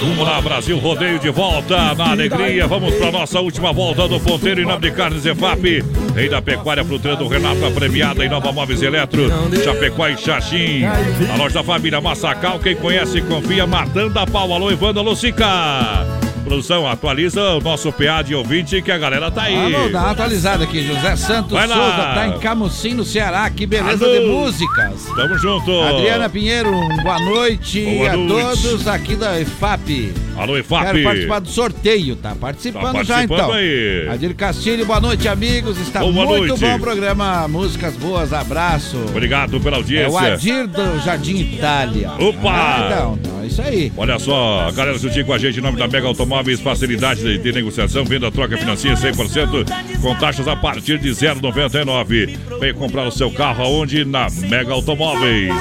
Vamos lá, Brasil Rodeio de volta na alegria. Vamos para nossa última volta do ponteiro em nome de Carnes E F A P. Rei da pecuária, fruteira do Renato, a premiada Inova Móveis Eletro, Chapecó e Xaxim. A loja da família Massacal, quem conhece e confia, matando a pau. Alô, Evandro Lucica. Produção, atualiza o nosso P A de ouvinte que a galera tá aí. Ah, não, dá uma atualizada aqui. José Santos Souza tá em Camusim, no Ceará. Que beleza Alô. De músicas. Tamo junto. Adriana Pinheiro, boa noite boa a noite. Todos aqui da E F A P. Alô, E F A P. Quero participar do sorteio, tá participando, tá participando já então. Aí. Adir Castilho, boa noite, amigos. Está boa muito noite. Bom o programa. Músicas boas, abraço. Obrigado pela audiência. É o Adir do Jardim Itália. Opa! Ah, então, então, é isso aí. Olha só, a galera juntinho com a gente em nome da Mega Automóveis. Móveis, facilidade de, de negociação, venda, troca, financia cem por cento, com taxas a partir de zero real e noventa e nove centavos. Venha comprar o seu carro aonde? Na Mega Automóveis.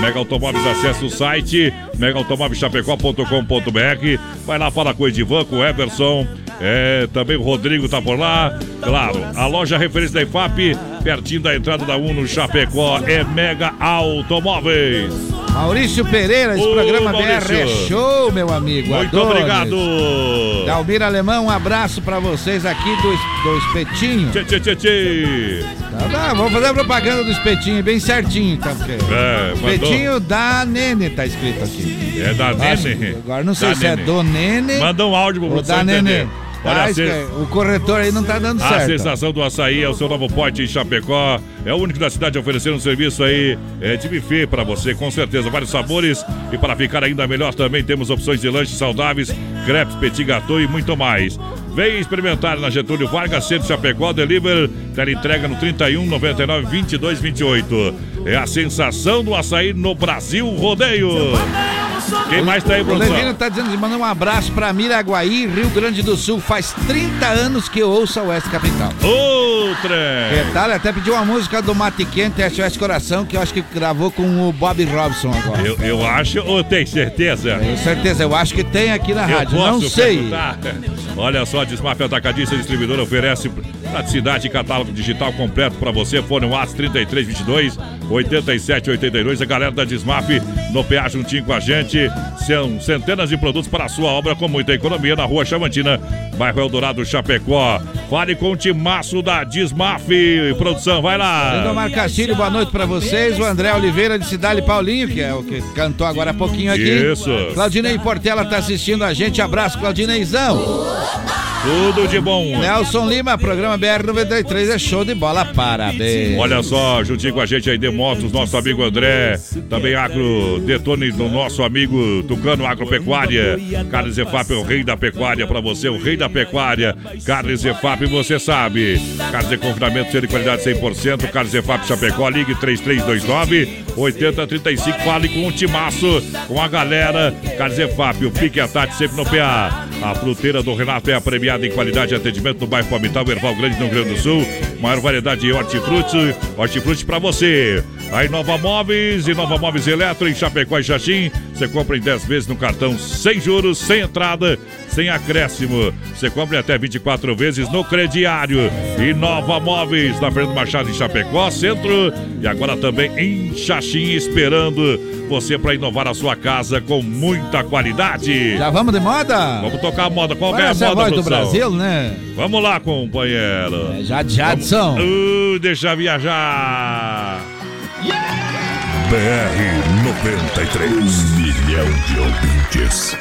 Mega Automóveis, acesse o site mega automóveis chapecó ponto com ponto b r. Vai lá, fala com o Edivan, com o Everson, é, também o Rodrigo tá por lá. Claro, a loja referência da E F A P, pertinho da entrada da Uno Chapecó, é Mega Automóveis. Maurício Pereira, esse Ô, programa Maurício. B R é show, meu amigo. Muito adoro obrigado. Isso. Dalmir Alemão, um abraço pra vocês aqui do, do Espetinho. Tchê, tchê, tchê, tchê. Tá, tá, vamos fazer a propaganda do Espetinho, bem certinho. Tá, porque... é, Espetinho mandou... da Nene, tá escrito aqui. É da Acho, Nene. Agora não sei da se Nene. É do Nene. Manda um áudio pro você entender. Nene. Olha, ah, se... o corretor aí não tá dando a certo. A Sensação do Açaí é o seu novo pote em Chapecó. É o único da cidade oferecendo um serviço aí é, de buffet para você, com certeza. Vários sabores. E para ficar ainda melhor também temos opções de lanches saudáveis, crepes, petit gâteau e muito mais. Venha experimentar na Getúlio Vargas, Centro Chapecó, deliver, teleentrega no trinta e um, noventa e nove, vinte e dois, vinte e oito. É a Sensação do Açaí no Brasil Rodeio. Quem mais tá aí, produção? O Levino tá dizendo de mandar um abraço pra Miraguaí, Rio Grande do Sul. Faz trinta anos que eu ouço a Oeste Capital. Outra! Detalhe, até pediu uma música do Mate Quente, S O S Coração, que eu acho que gravou com o Bob Robson agora. Eu, eu acho, ou tem certeza? Tenho certeza, eu acho que tem aqui na eu rádio, não sei. Perguntar. Olha só, Dismafia Atacadista Distribuidora oferece praticidade e catálogo digital completo pra você. Fone WhatsApp trinta e três, vinte e dois, oitenta e sete, oitenta e dois. A galera da Dismaf no P A juntinho com a gente. São centenas de produtos para a sua obra com muita economia na Rua Chamantina, bairro Eldorado, Chapecó. Fale com o timaço da Dismaf. Produção, vai lá. Lindomar Castilho, boa noite para vocês. O André Oliveira de Cidade Paulinho, que é o que cantou agora há pouquinho aqui. Isso. Claudinei Portela está assistindo a gente. Abraço, Claudineizão. Tudo de bom. Nelson Lima, programa B R noventa e três é show de bola, parabéns. Olha só, juntinho com a gente aí, de Motos, nosso amigo André. Também Agrodetone, do nosso amigo Tucano Agropecuária. Carnes E F A P é o rei da pecuária pra você, o rei da pecuária. Carnes E F A P, você sabe. Carnes de confinamento, ser de qualidade cem por cento. Carnes E F A P Chapecó, ligue trinta e três, vinte e nove, oitenta, trinta e cinco. Fale com o timaço, com a galera. Carnes E F A P, o pique à tarde sempre no P A. A fruteira do Renato é a premiada em qualidade e atendimento no bairro Palmital, Erval Grande, no Rio Grande do Sul. Maior variedade de hortifruti, hortifruti pra você. A Inova Móveis, Inova Móveis Eletro, em Chapecó e Xaxim. Você compra em dez vezes no cartão, sem juros, sem entrada, sem acréscimo. Você compra em até vinte e quatro vezes no crediário. Inova Móveis, na Fernando Machado, em Chapecó, centro. E agora também em Xaxim, esperando você para inovar a sua casa com muita qualidade. Já vamos de moda? Vamos tocar a moda. Qual é a moda, voz do Brasil, né? Vamos lá, companheiro. É, já de Jadson. Vamos... Uh, deixa viajar. Yeah! B R noventa e três. Um milhão de ouvintes.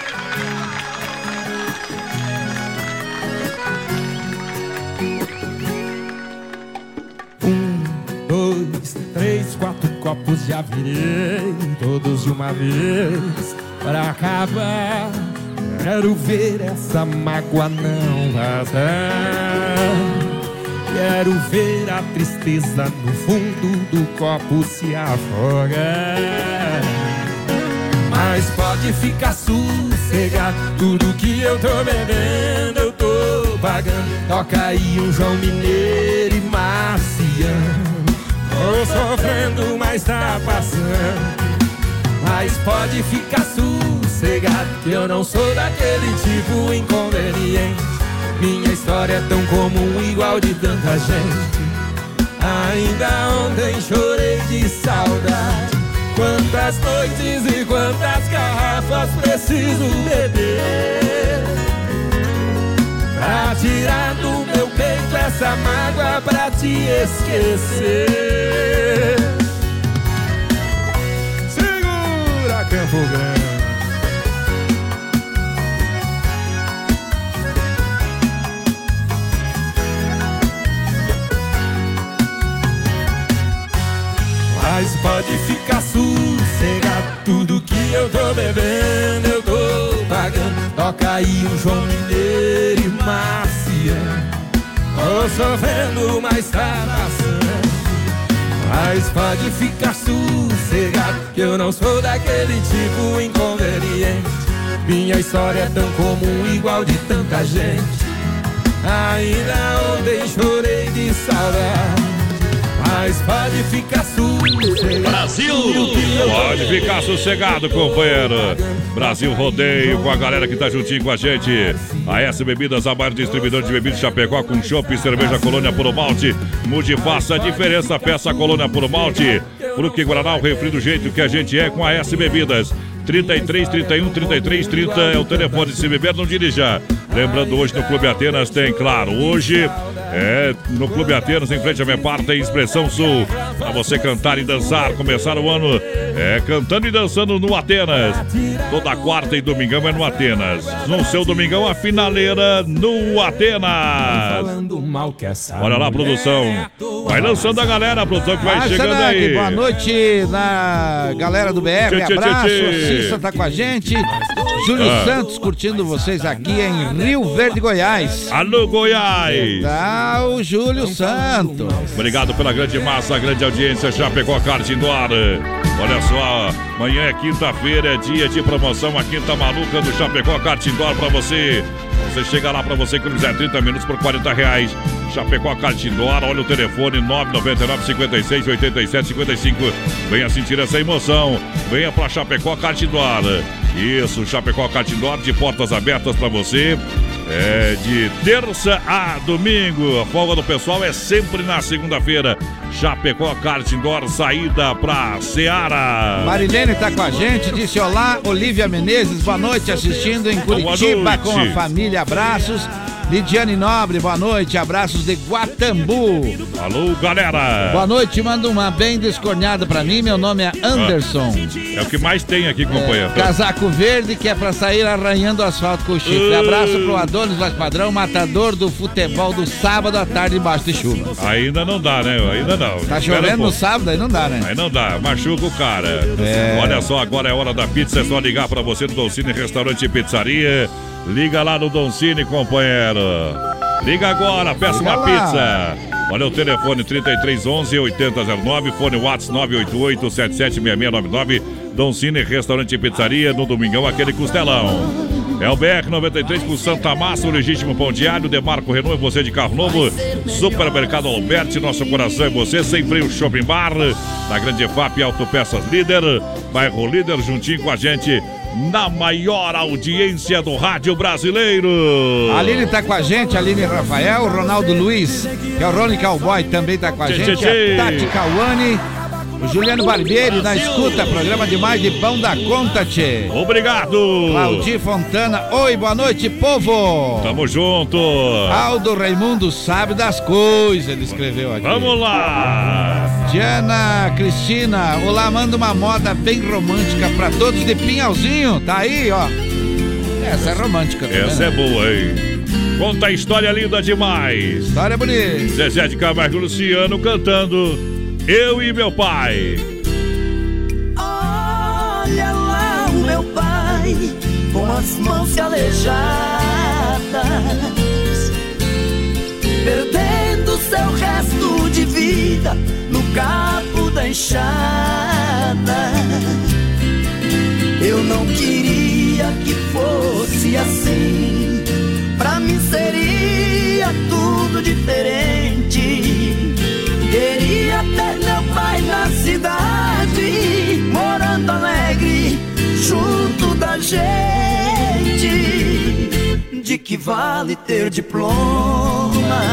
Um, dois, três, quatro copos já virei, todos de uma vez, pra acabar. Quero ver essa mágoa não vazar. Quero ver a tristeza no fundo do copo se afogar. Mas pode ficar sossegado, tudo que eu tô bebendo eu tô pagando. Toca aí um João Mineiro e Marciano. Tô sofrendo, mas tá passando. Mas pode ficar sossegado, que eu não sou daquele tipo inconveniente. Minha história é tão comum, igual de tanta gente. Ainda ontem chorei de saudade. Quantas noites e quantas garrafas preciso beber pra tirar do meu peito essa mágoa, pra te esquecer. Segura, Campo Grande. Mas pode ficar sossegado, tudo que eu tô bebendo eu tô pagando. Toca aí um João Mineiro e Marciano. Tô sofrendo, mas tá passando. Mas pode ficar sossegado, que eu não sou daquele tipo inconveniente. Minha história é tão comum, igual de tanta gente. Ainda ontem chorei de saudade. Mas pode ficar sossegado. Brasil! Pode ficar sossegado, companheiro. Brasil Rodeio com a galera que tá juntinho com a gente. A S Bebidas, a maior distribuidor de bebidas de Chapecó, com chopp e cerveja Colônia Puro Malte. Mude, faça a diferença, peça a Colônia Puro Malte. Fruque Guaraná, o refri do jeito que a gente é com a S Bebidas. trinta e três, trinta e um, trinta e três, trinta é o telefone. Se beber, não dirija. Lembrando, hoje no Clube Atenas tem, claro, hoje é no Clube Atenas, em frente à Mepar, tem Expressão Sul. Pra você cantar e dançar, começar o ano é cantando e dançando no Atenas. Toda quarta e domingão é no Atenas. No seu domingão, a finaleira no Atenas. Olha lá, produção. Vai lançando a galera, a produção que vai ah, chegando aí. Boa noite na galera do B R. Tchê, abraço. Tchê, tchê. Cissa tá com a gente. Júlio ah. Santos curtindo vocês aqui em Rio Verde, Goiás. Alô, Goiás! Tá o Júlio Santos. Obrigado pela grande massa, a grande audiência. Chapecó Kart Indoor. Olha só, amanhã é quinta-feira, é dia de promoção, a quinta maluca do Chapecó Kart Indoor pra você. Você chega lá pra você que quiser trinta minutos por quarenta reais. Chapecó Kart Indoor, olha o telefone nove nove nove, cinquenta e seis, oitenta e sete, cinquenta e cinco. Venha sentir essa emoção. Venha pra Chapecó Kart Indoor. Isso, Chapecó Kart Indoor de portas abertas pra você. É de terça a domingo. A folga do pessoal é sempre na segunda-feira. Chapecó Kart Indoor, saída pra Seara. Marilene tá com a gente, disse olá. Olívia Menezes, boa noite, assistindo em Curitiba com a família, abraços. Lidiane Nobre, boa noite, abraços de Guatambu. Alô, galera. Boa noite, manda uma bem descornhada pra mim, meu nome é Anderson. Ah, é o que mais tem aqui, companheiro. É, casaco verde que é pra sair arranhando o asfalto com o chifre. Uh... Abraço pro Adonis Vaz Padrão, matador do futebol do sábado à tarde embaixo de chuva. Ainda não dá, né? Ainda não. Tá chovendo um no sábado, aí não dá, né? Aí não dá, machuca o cara. É... Olha só, agora é hora da pizza, é só ligar pra você no Donzini Restaurante e Pizzaria. Liga lá no Donzini, companheiro. Liga agora, peça Liga uma lá. Pizza. Olha o telefone trinta e três, onze, oitenta, zero nove, fone WhatsApp nove oito oito, sete sete seis seis nove nove. Donzini Restaurante e Pizzaria, no domingão, aquele costelão. É o B R noventa e três com Santa Massa, o legítimo pão diário, Demarco Renault, você de carro novo, Supermercado Alberti, nosso coração é você, sempre o Shopping Bar, na Grande E F A P, Autopeças Líder, Bairro Líder, juntinho com a gente, na maior audiência do rádio brasileiro. A Aline tá com a gente, Aline Rafael, o Ronaldo Luiz, que é o Rony Cowboy, também tá com a gente, a Tati Cauane. O Juliano Barbieri na escuta, programa demais de pão da conta, tchê. Obrigado. Claudir Fontana, oi, boa noite, povo. Tamo junto. Aldo Raimundo sabe das coisas, ele escreveu aqui. Vamos lá. Diana Cristina, olá, manda uma moda bem romântica pra todos de Pinhalzinho, tá aí, ó. Essa é romântica também. Essa é boa, hein? Conta a história linda demais. História bonita. Zezé de Camargo Luciano cantando Eu e Meu Pai. Olha lá o meu pai com as mãos aleijadas, perdendo seu resto de vida no cabo da enxada. Eu não queria que fosse assim, pra mim seria tudo diferente. Queria ter meu pai na cidade, morando alegre, junto da gente. De que vale ter diploma,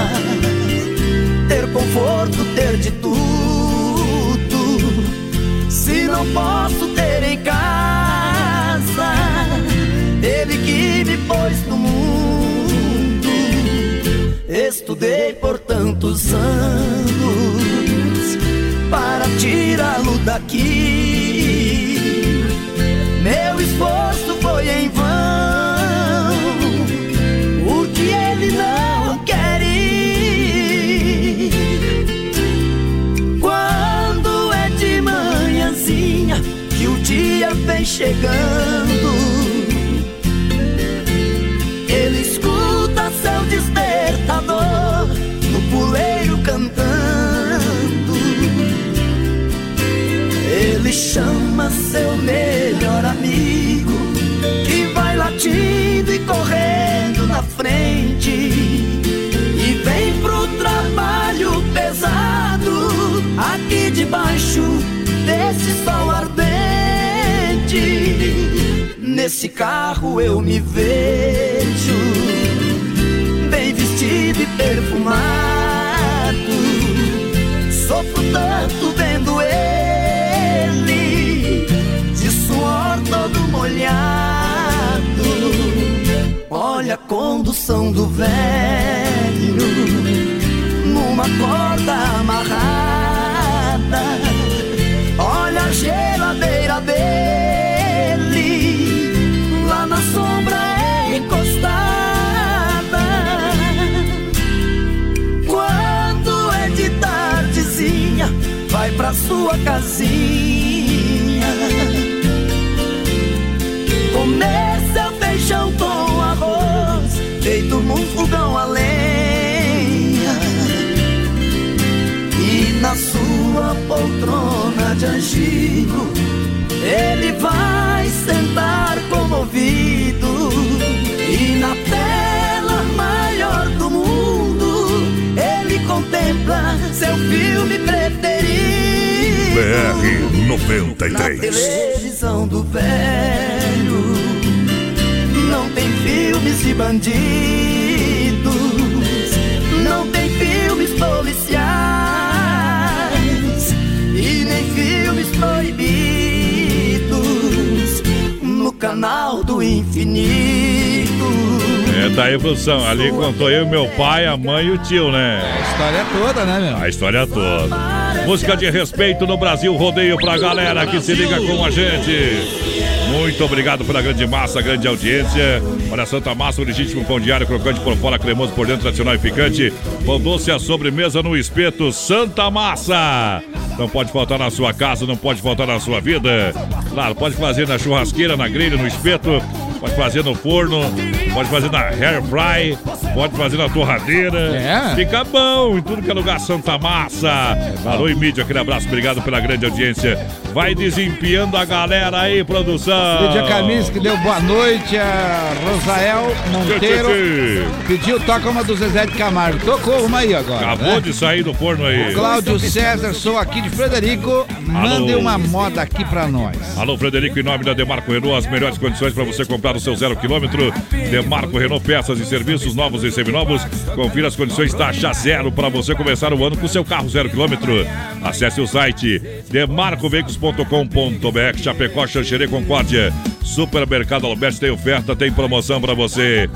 ter conforto, ter de tudo, se não posso ter em casa ele que me pôs no mundo? Estudei por tantos anos para tirá-lo daqui. Meu esforço foi em vão, o que ele não quer ir. Quando é de manhãzinha que o dia vem chegando, seu despertador no puleiro cantando. Ele chama seu melhor amigo que vai latindo e correndo na frente e vem pro trabalho pesado aqui debaixo desse sol ardente. Nesse carro eu me vejo e perfumado, sofro tanto vendo ele de suor todo molhado. Olha a condução do velho numa corda amarrada, olha a geladeira dele lá na sombra encostada. Vai pra sua casinha comer seu feijão com arroz feito num fogão a lenha, e na sua poltrona de angico ele vai sentar comovido. E na tela maior do mundo ele contempla seu filme preferido. B R noventa e três. Na televisão do velho não tem filmes de bandidos, não tem filmes policiais e nem filmes proibidos no canal do infinito. É da evolução, ali contou eu, meu pai, a mãe e o tio, né? A história toda, né, meu? A história toda. Música de respeito no Brasil Rodeio pra galera que se liga com a gente. Muito obrigado pela grande massa, grande audiência. Olha, Santa Massa, o legítimo pão diário, crocante por fora, cremoso por dentro, tradicional e picante. Pão doce à sobremesa no espeto Santa Massa. Não pode faltar na sua casa, não pode faltar na sua vida. Claro, pode fazer na churrasqueira, na grelha, no espeto. Pode fazer no forno, pode fazer na hair fry, pode fazer na torradeira. É. Fica bom em tudo que é lugar, Santa Massa. Alô e mídia, aquele abraço, obrigado pela grande audiência. Vai desempenhando a galera aí, produção. Lídia Camis, que deu boa noite, a Rosael Monteiro. Tchê, tchê. Pediu, toca uma do Zezé de Camargo. Tocou uma aí agora. Acabou né? de sair do forno aí. Cláudio César, sou aqui de Frederico. Mande uma moda aqui pra nós. Alô, Frederico, em nome da Demarco Renault, as melhores condições pra você comprar o seu zero quilômetro. Demarco Renault, peças e serviços novos e seminovos. Confira as condições taxa zero pra você começar o ano com o seu carro zero quilômetro. Acesse o site demarco veículos ponto com ponto b r. Chapecó, Xanxerê, Concórdia. Supermercado Alberti tem oferta, tem promoção pra você.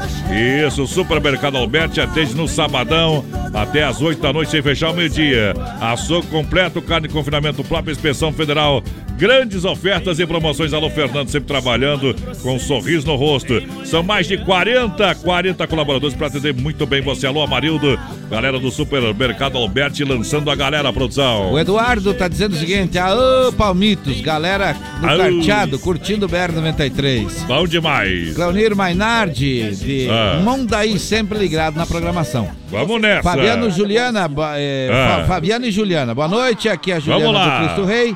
Isso, Supermercado Alberti atende no sabadão até às oito da noite, sem fechar o meio-dia. Açougue completo, carne e confinamento próprio, inspeção federal. Grandes ofertas e promoções. Alô, Fernando, sempre trabalhando com um sorriso no rosto. São mais de quarenta, quarenta colaboradores para atender muito bem você. Alô, Amarildo, Galera do Supermercado Alberti lançando a galera, produção. O Eduardo tá dizendo o seguinte: aô, Palmitos, galera do aô. Carteado, curtindo o B R noventa e três. Bom demais. Cleonir Mainardi, de ah. Mondaí, sempre ligado na programação. Vamos nessa. Fabiano, Juliana, eh, ah. Fabiano e Juliana, boa noite. Aqui é a Juliana do Cristo Rei.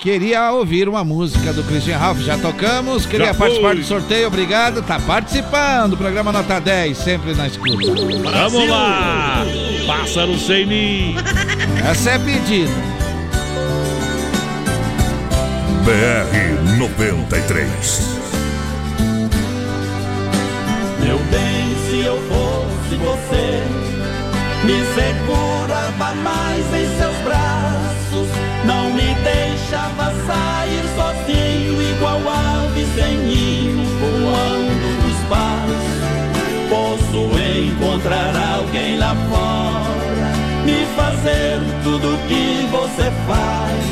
Queria ouvir uma música do Christian Ralph, já tocamos. Queria já participar do sorteio, obrigado. Tá participando, programa Nota dez, sempre na escuta. Vamos lá, pássaro sem mim. Essa é pedida. B R noventa e três. Meu bem, se eu fosse você, me segurava mais em seus braços. Não me deixava sair sozinho, igual ave sem ninho, voando nos pares. Posso encontrar alguém lá fora, me fazer tudo o que você faz.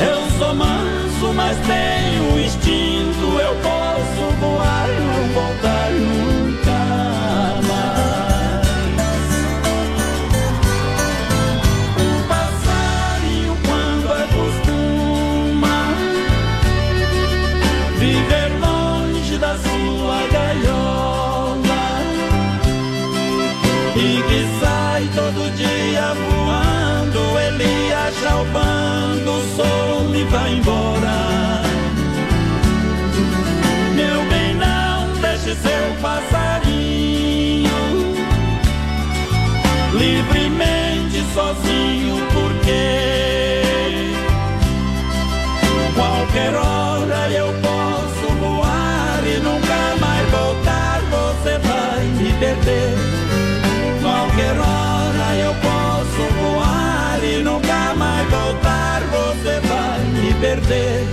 Eu sou manso, mas tenho instinto. Eu posso voar e não voltar nunca mais. Todo dia voando, ele acha o bando, some e vai embora. Meu bem, não deixe seu passarinho livremente sozinho, porque qualquer hora eu posso voar e nunca mais voltar. Você vai me perder. Qualquer hora eu posso voar e nunca mais voltar. Você vai me perder.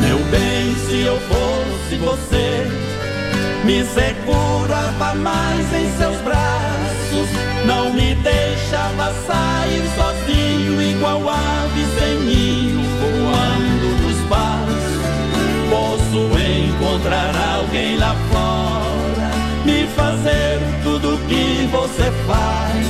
Meu bem, se eu fosse você, me segurava mais em seus braços. Não me deixava sair sozinho, igual ave sem ninho, voando nos pares. Posso encontrar alguém lá fora, me fazer tudo o que você faz.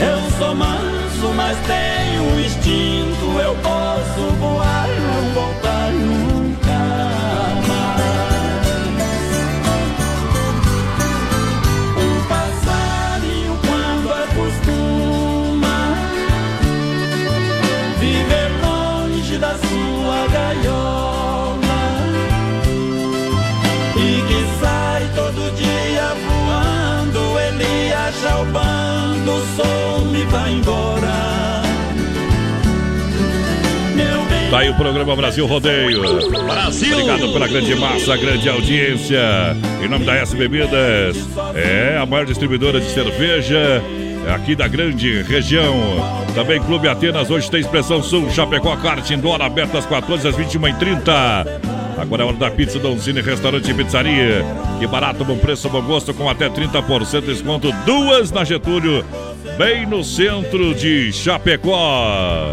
Eu sou manso, mas tenho instinto. Eu posso voar e não voltar nunca mais. Da sua gaiola, e que sai todo dia voando, ele acha o bando, some e vai embora. Meu bem. Tá aí o programa Brasil Rodeio. Brasil! Obrigado pela grande massa, grande audiência. Em nome da S Bebidas, é a maior distribuidora de cerveja aqui da grande região. Também Clube Atenas, hoje tem Expressão Sul, Chapecó Kart Indoor, aberto às quatorze às vinte e uma e trinta. Agora é hora da pizza Donzini, restaurante e pizzaria. Que barato, bom preço, bom gosto, com até trinta por cento de desconto. Duas na Getúlio, bem no centro de Chapecó.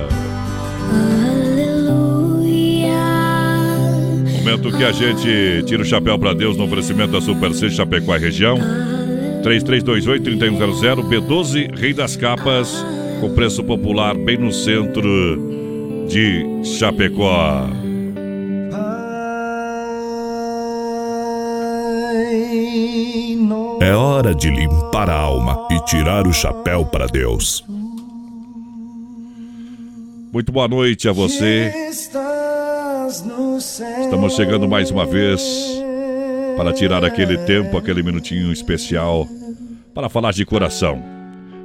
Momento que a gente tira o chapéu para Deus no oferecimento da Super Cesta Chapecó e região. três três dois oito, três um zero zero, B doze, Rei das Capas, com preço popular, bem no centro de Chapecó. É hora de limpar a alma e tirar o chapéu para Deus. Muito boa noite a você. Estamos chegando mais uma vez para tirar aquele tempo, aquele minutinho especial, para falar de coração,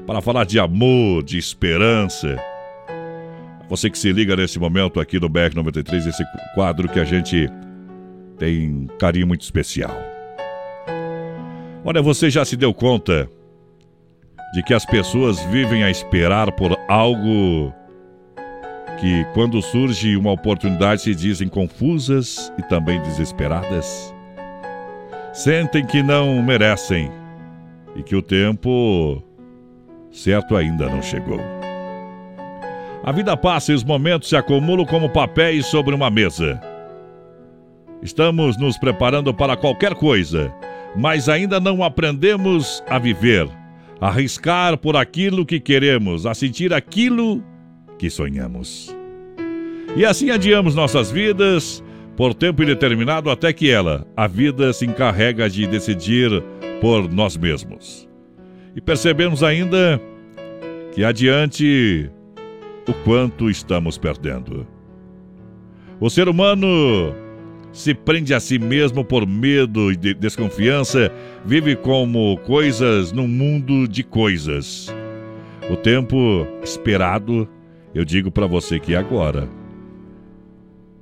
para falar de amor, de esperança. Você que se liga nesse momento aqui do B R noventa e três, esse quadro que a gente tem um carinho muito especial. Olha, você já se deu conta de que as pessoas vivem a esperar por algo que, quando surge uma oportunidade, se dizem confusas e também desesperadas? sentem que não merecem e que o tempo certo ainda não chegou. A vida passa e os momentos se acumulam como papéis sobre uma mesa. Estamos nos preparando para qualquer coisa, mas ainda não aprendemos a viver, a arriscar por aquilo que queremos, a sentir aquilo que sonhamos. E assim adiamos nossas vidas por tempo indeterminado até que ela, a vida, se encarrega de decidir por nós mesmos. E percebemos ainda que adiante o quanto estamos perdendo. O ser humano se prende a si mesmo por medo e de desconfiança, vive como coisas num mundo de coisas. O tempo esperado, eu digo para você que é agora.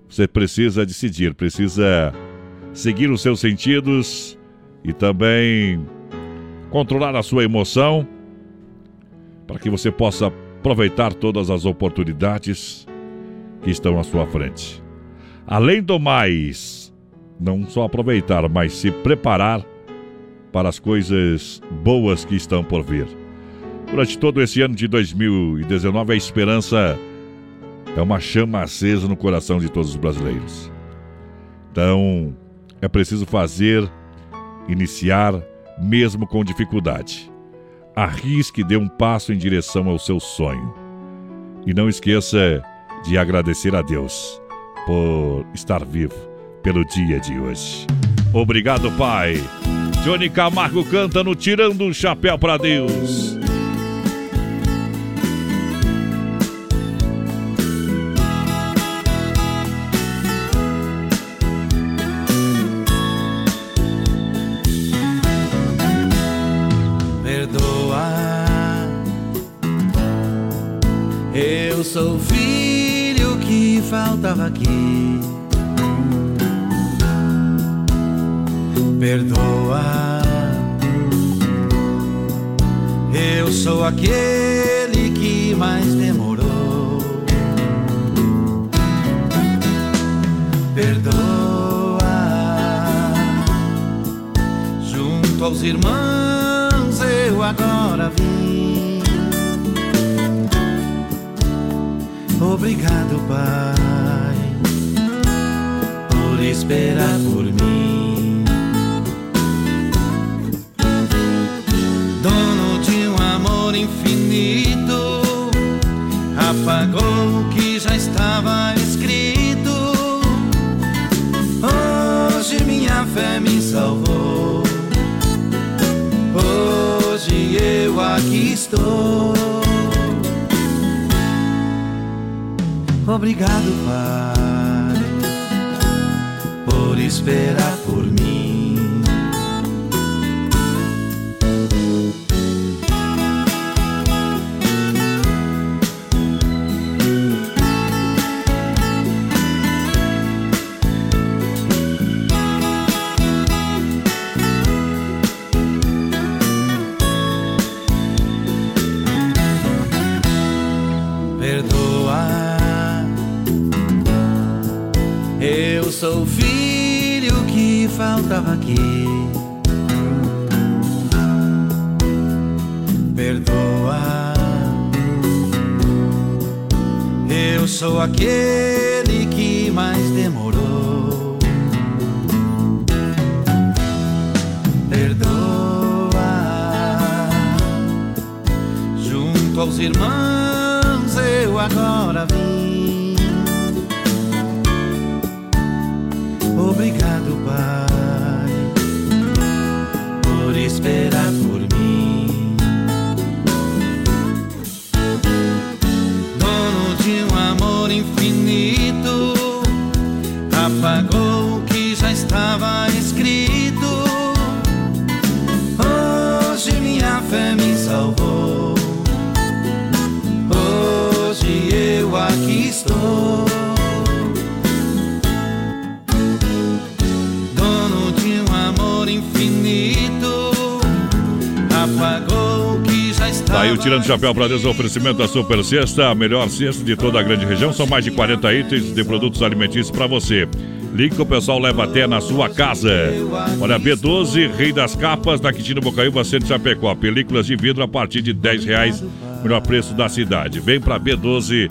Você precisa decidir, precisa seguir os seus sentidos e também controlar a sua emoção para que você possa aproveitar todas as oportunidades que estão à sua frente. Além do mais, não só aproveitar, mas se preparar para as coisas boas que estão por vir. Durante todo esse ano de dois mil e dezenove, a esperança é uma chama acesa no coração de todos os brasileiros. Então, é preciso fazer, iniciar, mesmo com dificuldade. Arrisque e dê um passo em direção ao seu sonho. E não esqueça de agradecer a Deus por estar vivo pelo dia de hoje. Obrigado, Pai. Johnny Camargo canta no Tirando o Chapéu para Deus. Eu sou o filho que faltava aqui. Perdoa. Eu sou aquele que mais demorou. Perdoa. Junto aos irmãos eu agora vim. Obrigado, Pai, por esperar por mim. Dono de um amor infinito, apagou o que já estava escrito. Hoje minha fé me salvou. Hoje eu aqui estou. Obrigado, Pai, por esperar por mim. Sou o filho que faltava aqui. Perdoa. Eu sou aquele que mais demorou. Perdoa. Junto aos irmãos eu agora vim. Obrigado, Pai, por esperar por mim. Dono de um amor infinito, apagou o que já estava escrito. Hoje minha fé me salvou. Hoje eu aqui estou. Tá aí o Tirando o Chapéu para Deus, o oferecimento da Super Cesta, a melhor cesta de toda a grande região. São mais de quarenta itens de produtos alimentícios para você. Ligue que o pessoal leva até na sua casa. Olha, B doze, Rei das Capas, na Quintino Bocaiúva, Centro de Chapecó. Películas de vidro a partir de dez reais, melhor preço da cidade. Vem pra B doze,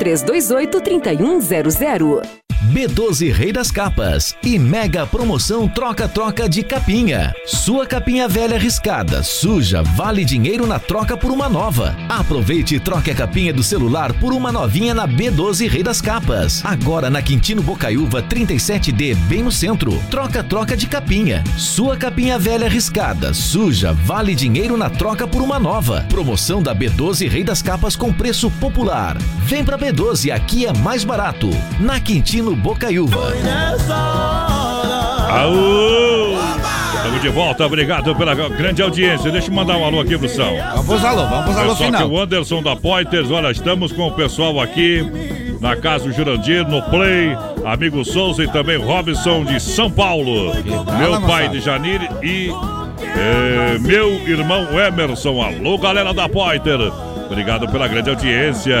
três dois oito, três um zero zero. B doze Rei das Capas e mega promoção troca-troca de capinha. Sua capinha velha riscada, suja, vale dinheiro na troca por uma nova. Aproveite e troque a capinha do celular por uma novinha na B doze Rei das Capas. Agora na Quintino Bocaiúva trinta e sete D, bem no centro. Troca-troca de capinha. Sua capinha velha riscada, suja, vale dinheiro na troca por uma nova. Promoção da B doze Rei das Capas com preço popular. Vem pra B doze, aqui é mais barato. Na Quintino Bocaiúva. Aú! Estamos de volta, obrigado pela grande audiência. Deixa eu mandar um alô aqui pro São. Vamos alô, vamos alô final. O Anderson da Poiters, olha, estamos com o pessoal aqui na Casa do Jurandir, no Play, amigo Souza e também Robson de São Paulo. Meu pai de Janir e é, meu irmão Emerson. Alô, galera da Poiters. Obrigado pela grande audiência.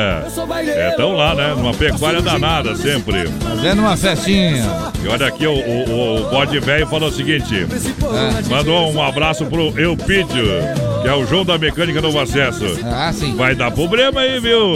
É, tão lá, né? Numa pecuária danada, sempre. Fazendo uma festinha. E olha aqui, o, o, o bode velho falou o seguinte. É. Mandou um abraço pro Eupídio, que é o João da Mecânica Novo Acesso. Ah, sim. Vai dar problema aí, viu?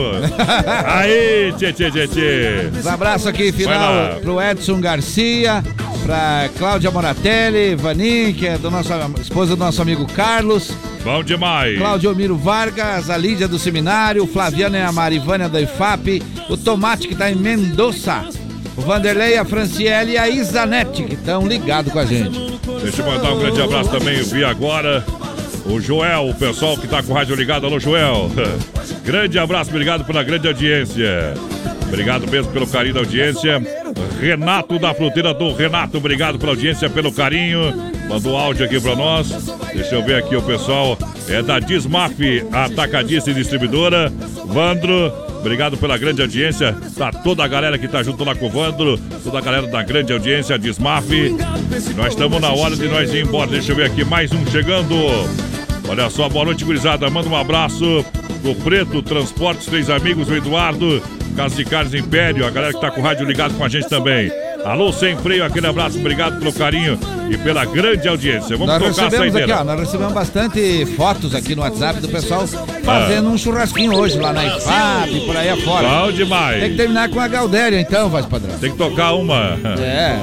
Aí, tchê, tchê, tchê, tchê. Um abraço aqui, final, pro Edson Garcia, pra Cláudia Moratelli, Vanin, que é do nosso, esposa do nosso amigo Carlos. Bom demais. Cláudio Miro Vargas, a Lídia do Seminário, o Flaviano e a Marivânia da I F A P, o Tomate que está em Mendoza, o Vanderlei, a Franciele e a Isanete, que estão ligados com a gente. Deixa eu mandar um grande abraço também, eu vi agora o Joel, o pessoal que está com o rádio ligado. Alô, Joel. Grande abraço, obrigado pela grande audiência. Obrigado mesmo pelo carinho da audiência. Renato da Fruteira do Renato, obrigado pela audiência, pelo carinho. Mandou áudio aqui pra nós. Deixa eu ver aqui o pessoal. É da Dismafia, atacadista e distribuidora. Vandro, obrigado pela grande audiência. Tá toda a galera que tá junto lá com o Vandro. Toda a galera da grande audiência, Dismafia. Nós estamos na hora de nós ir embora. Deixa eu ver aqui, mais um chegando. Olha só, boa noite, gurizada. Manda um abraço pro Preto, Transportes, Três Amigos, o Eduardo, Casa de Carnes Império. A galera que tá com o rádio ligado com a gente também. Alô, Sem Freio, aquele abraço, obrigado pelo carinho e pela grande audiência. Vamos nós tocar a saideira. Aqui, ó, nós recebemos bastante fotos aqui no WhatsApp do pessoal fazendo ah. um churrasquinho hoje lá na I F A P, por aí afora. Bom demais. Tem que terminar com a Gaudéria então, voz padrão. Tem que tocar uma. É.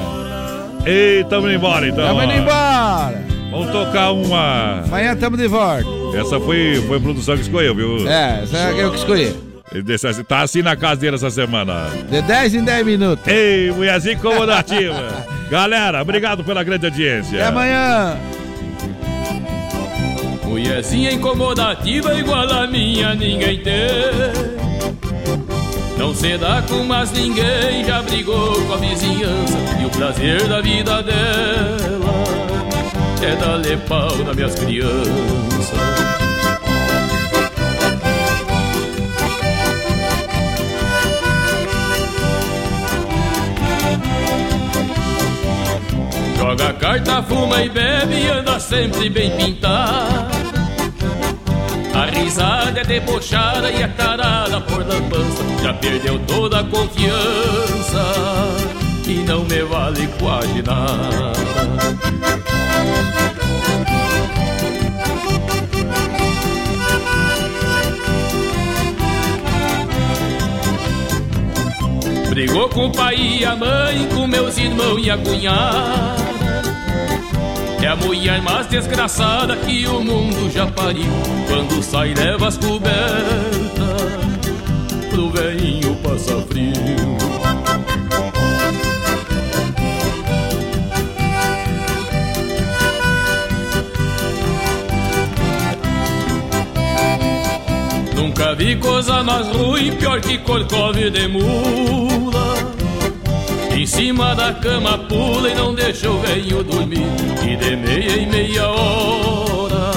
E tamo indo embora então. Tamo indo embora. Vamos tocar uma. Amanhã tamo de volta. Essa foi, foi a produção que escolheu, viu? É, essa é eu que escolhi. Tá assim na casa dele essa semana. De dez em dez minutos. Ei, mulherzinha incomodativa. Galera, obrigado pela grande audiência. Até amanhã. Mulherzinha incomodativa igual a minha ninguém tem. Não se dá com mais ninguém, já brigou com a vizinhança. E o prazer da vida dela é dar-lhe pau nas minhas crianças. Joga carta, fuma e bebe e anda sempre bem pintada. A risada é debochada e a carada por lambança. Já perdeu toda a confiança e não me vale quase nada. Brigou com o pai e a mãe, com meus irmãos e a cunhada. É a mulher mais desgraçada que o mundo já pariu. Quando sai leva as cobertas pro velhinho passa frio. Nunca vi coisa mais ruim, pior que corcove de mula. Em cima da cama pula e não deixa o velho dormir. E de meia em meia hora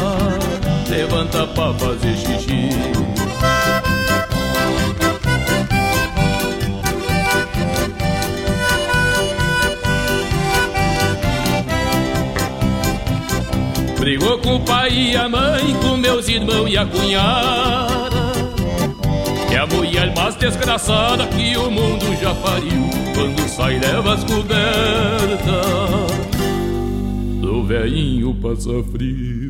levanta pra fazer xixi. Brigou com o pai e a mãe, com meus irmãos e a cunhada. É a mulher mais desgraçada que o mundo já pariu. Quando sai leva as cobertas do velhinho passa frio.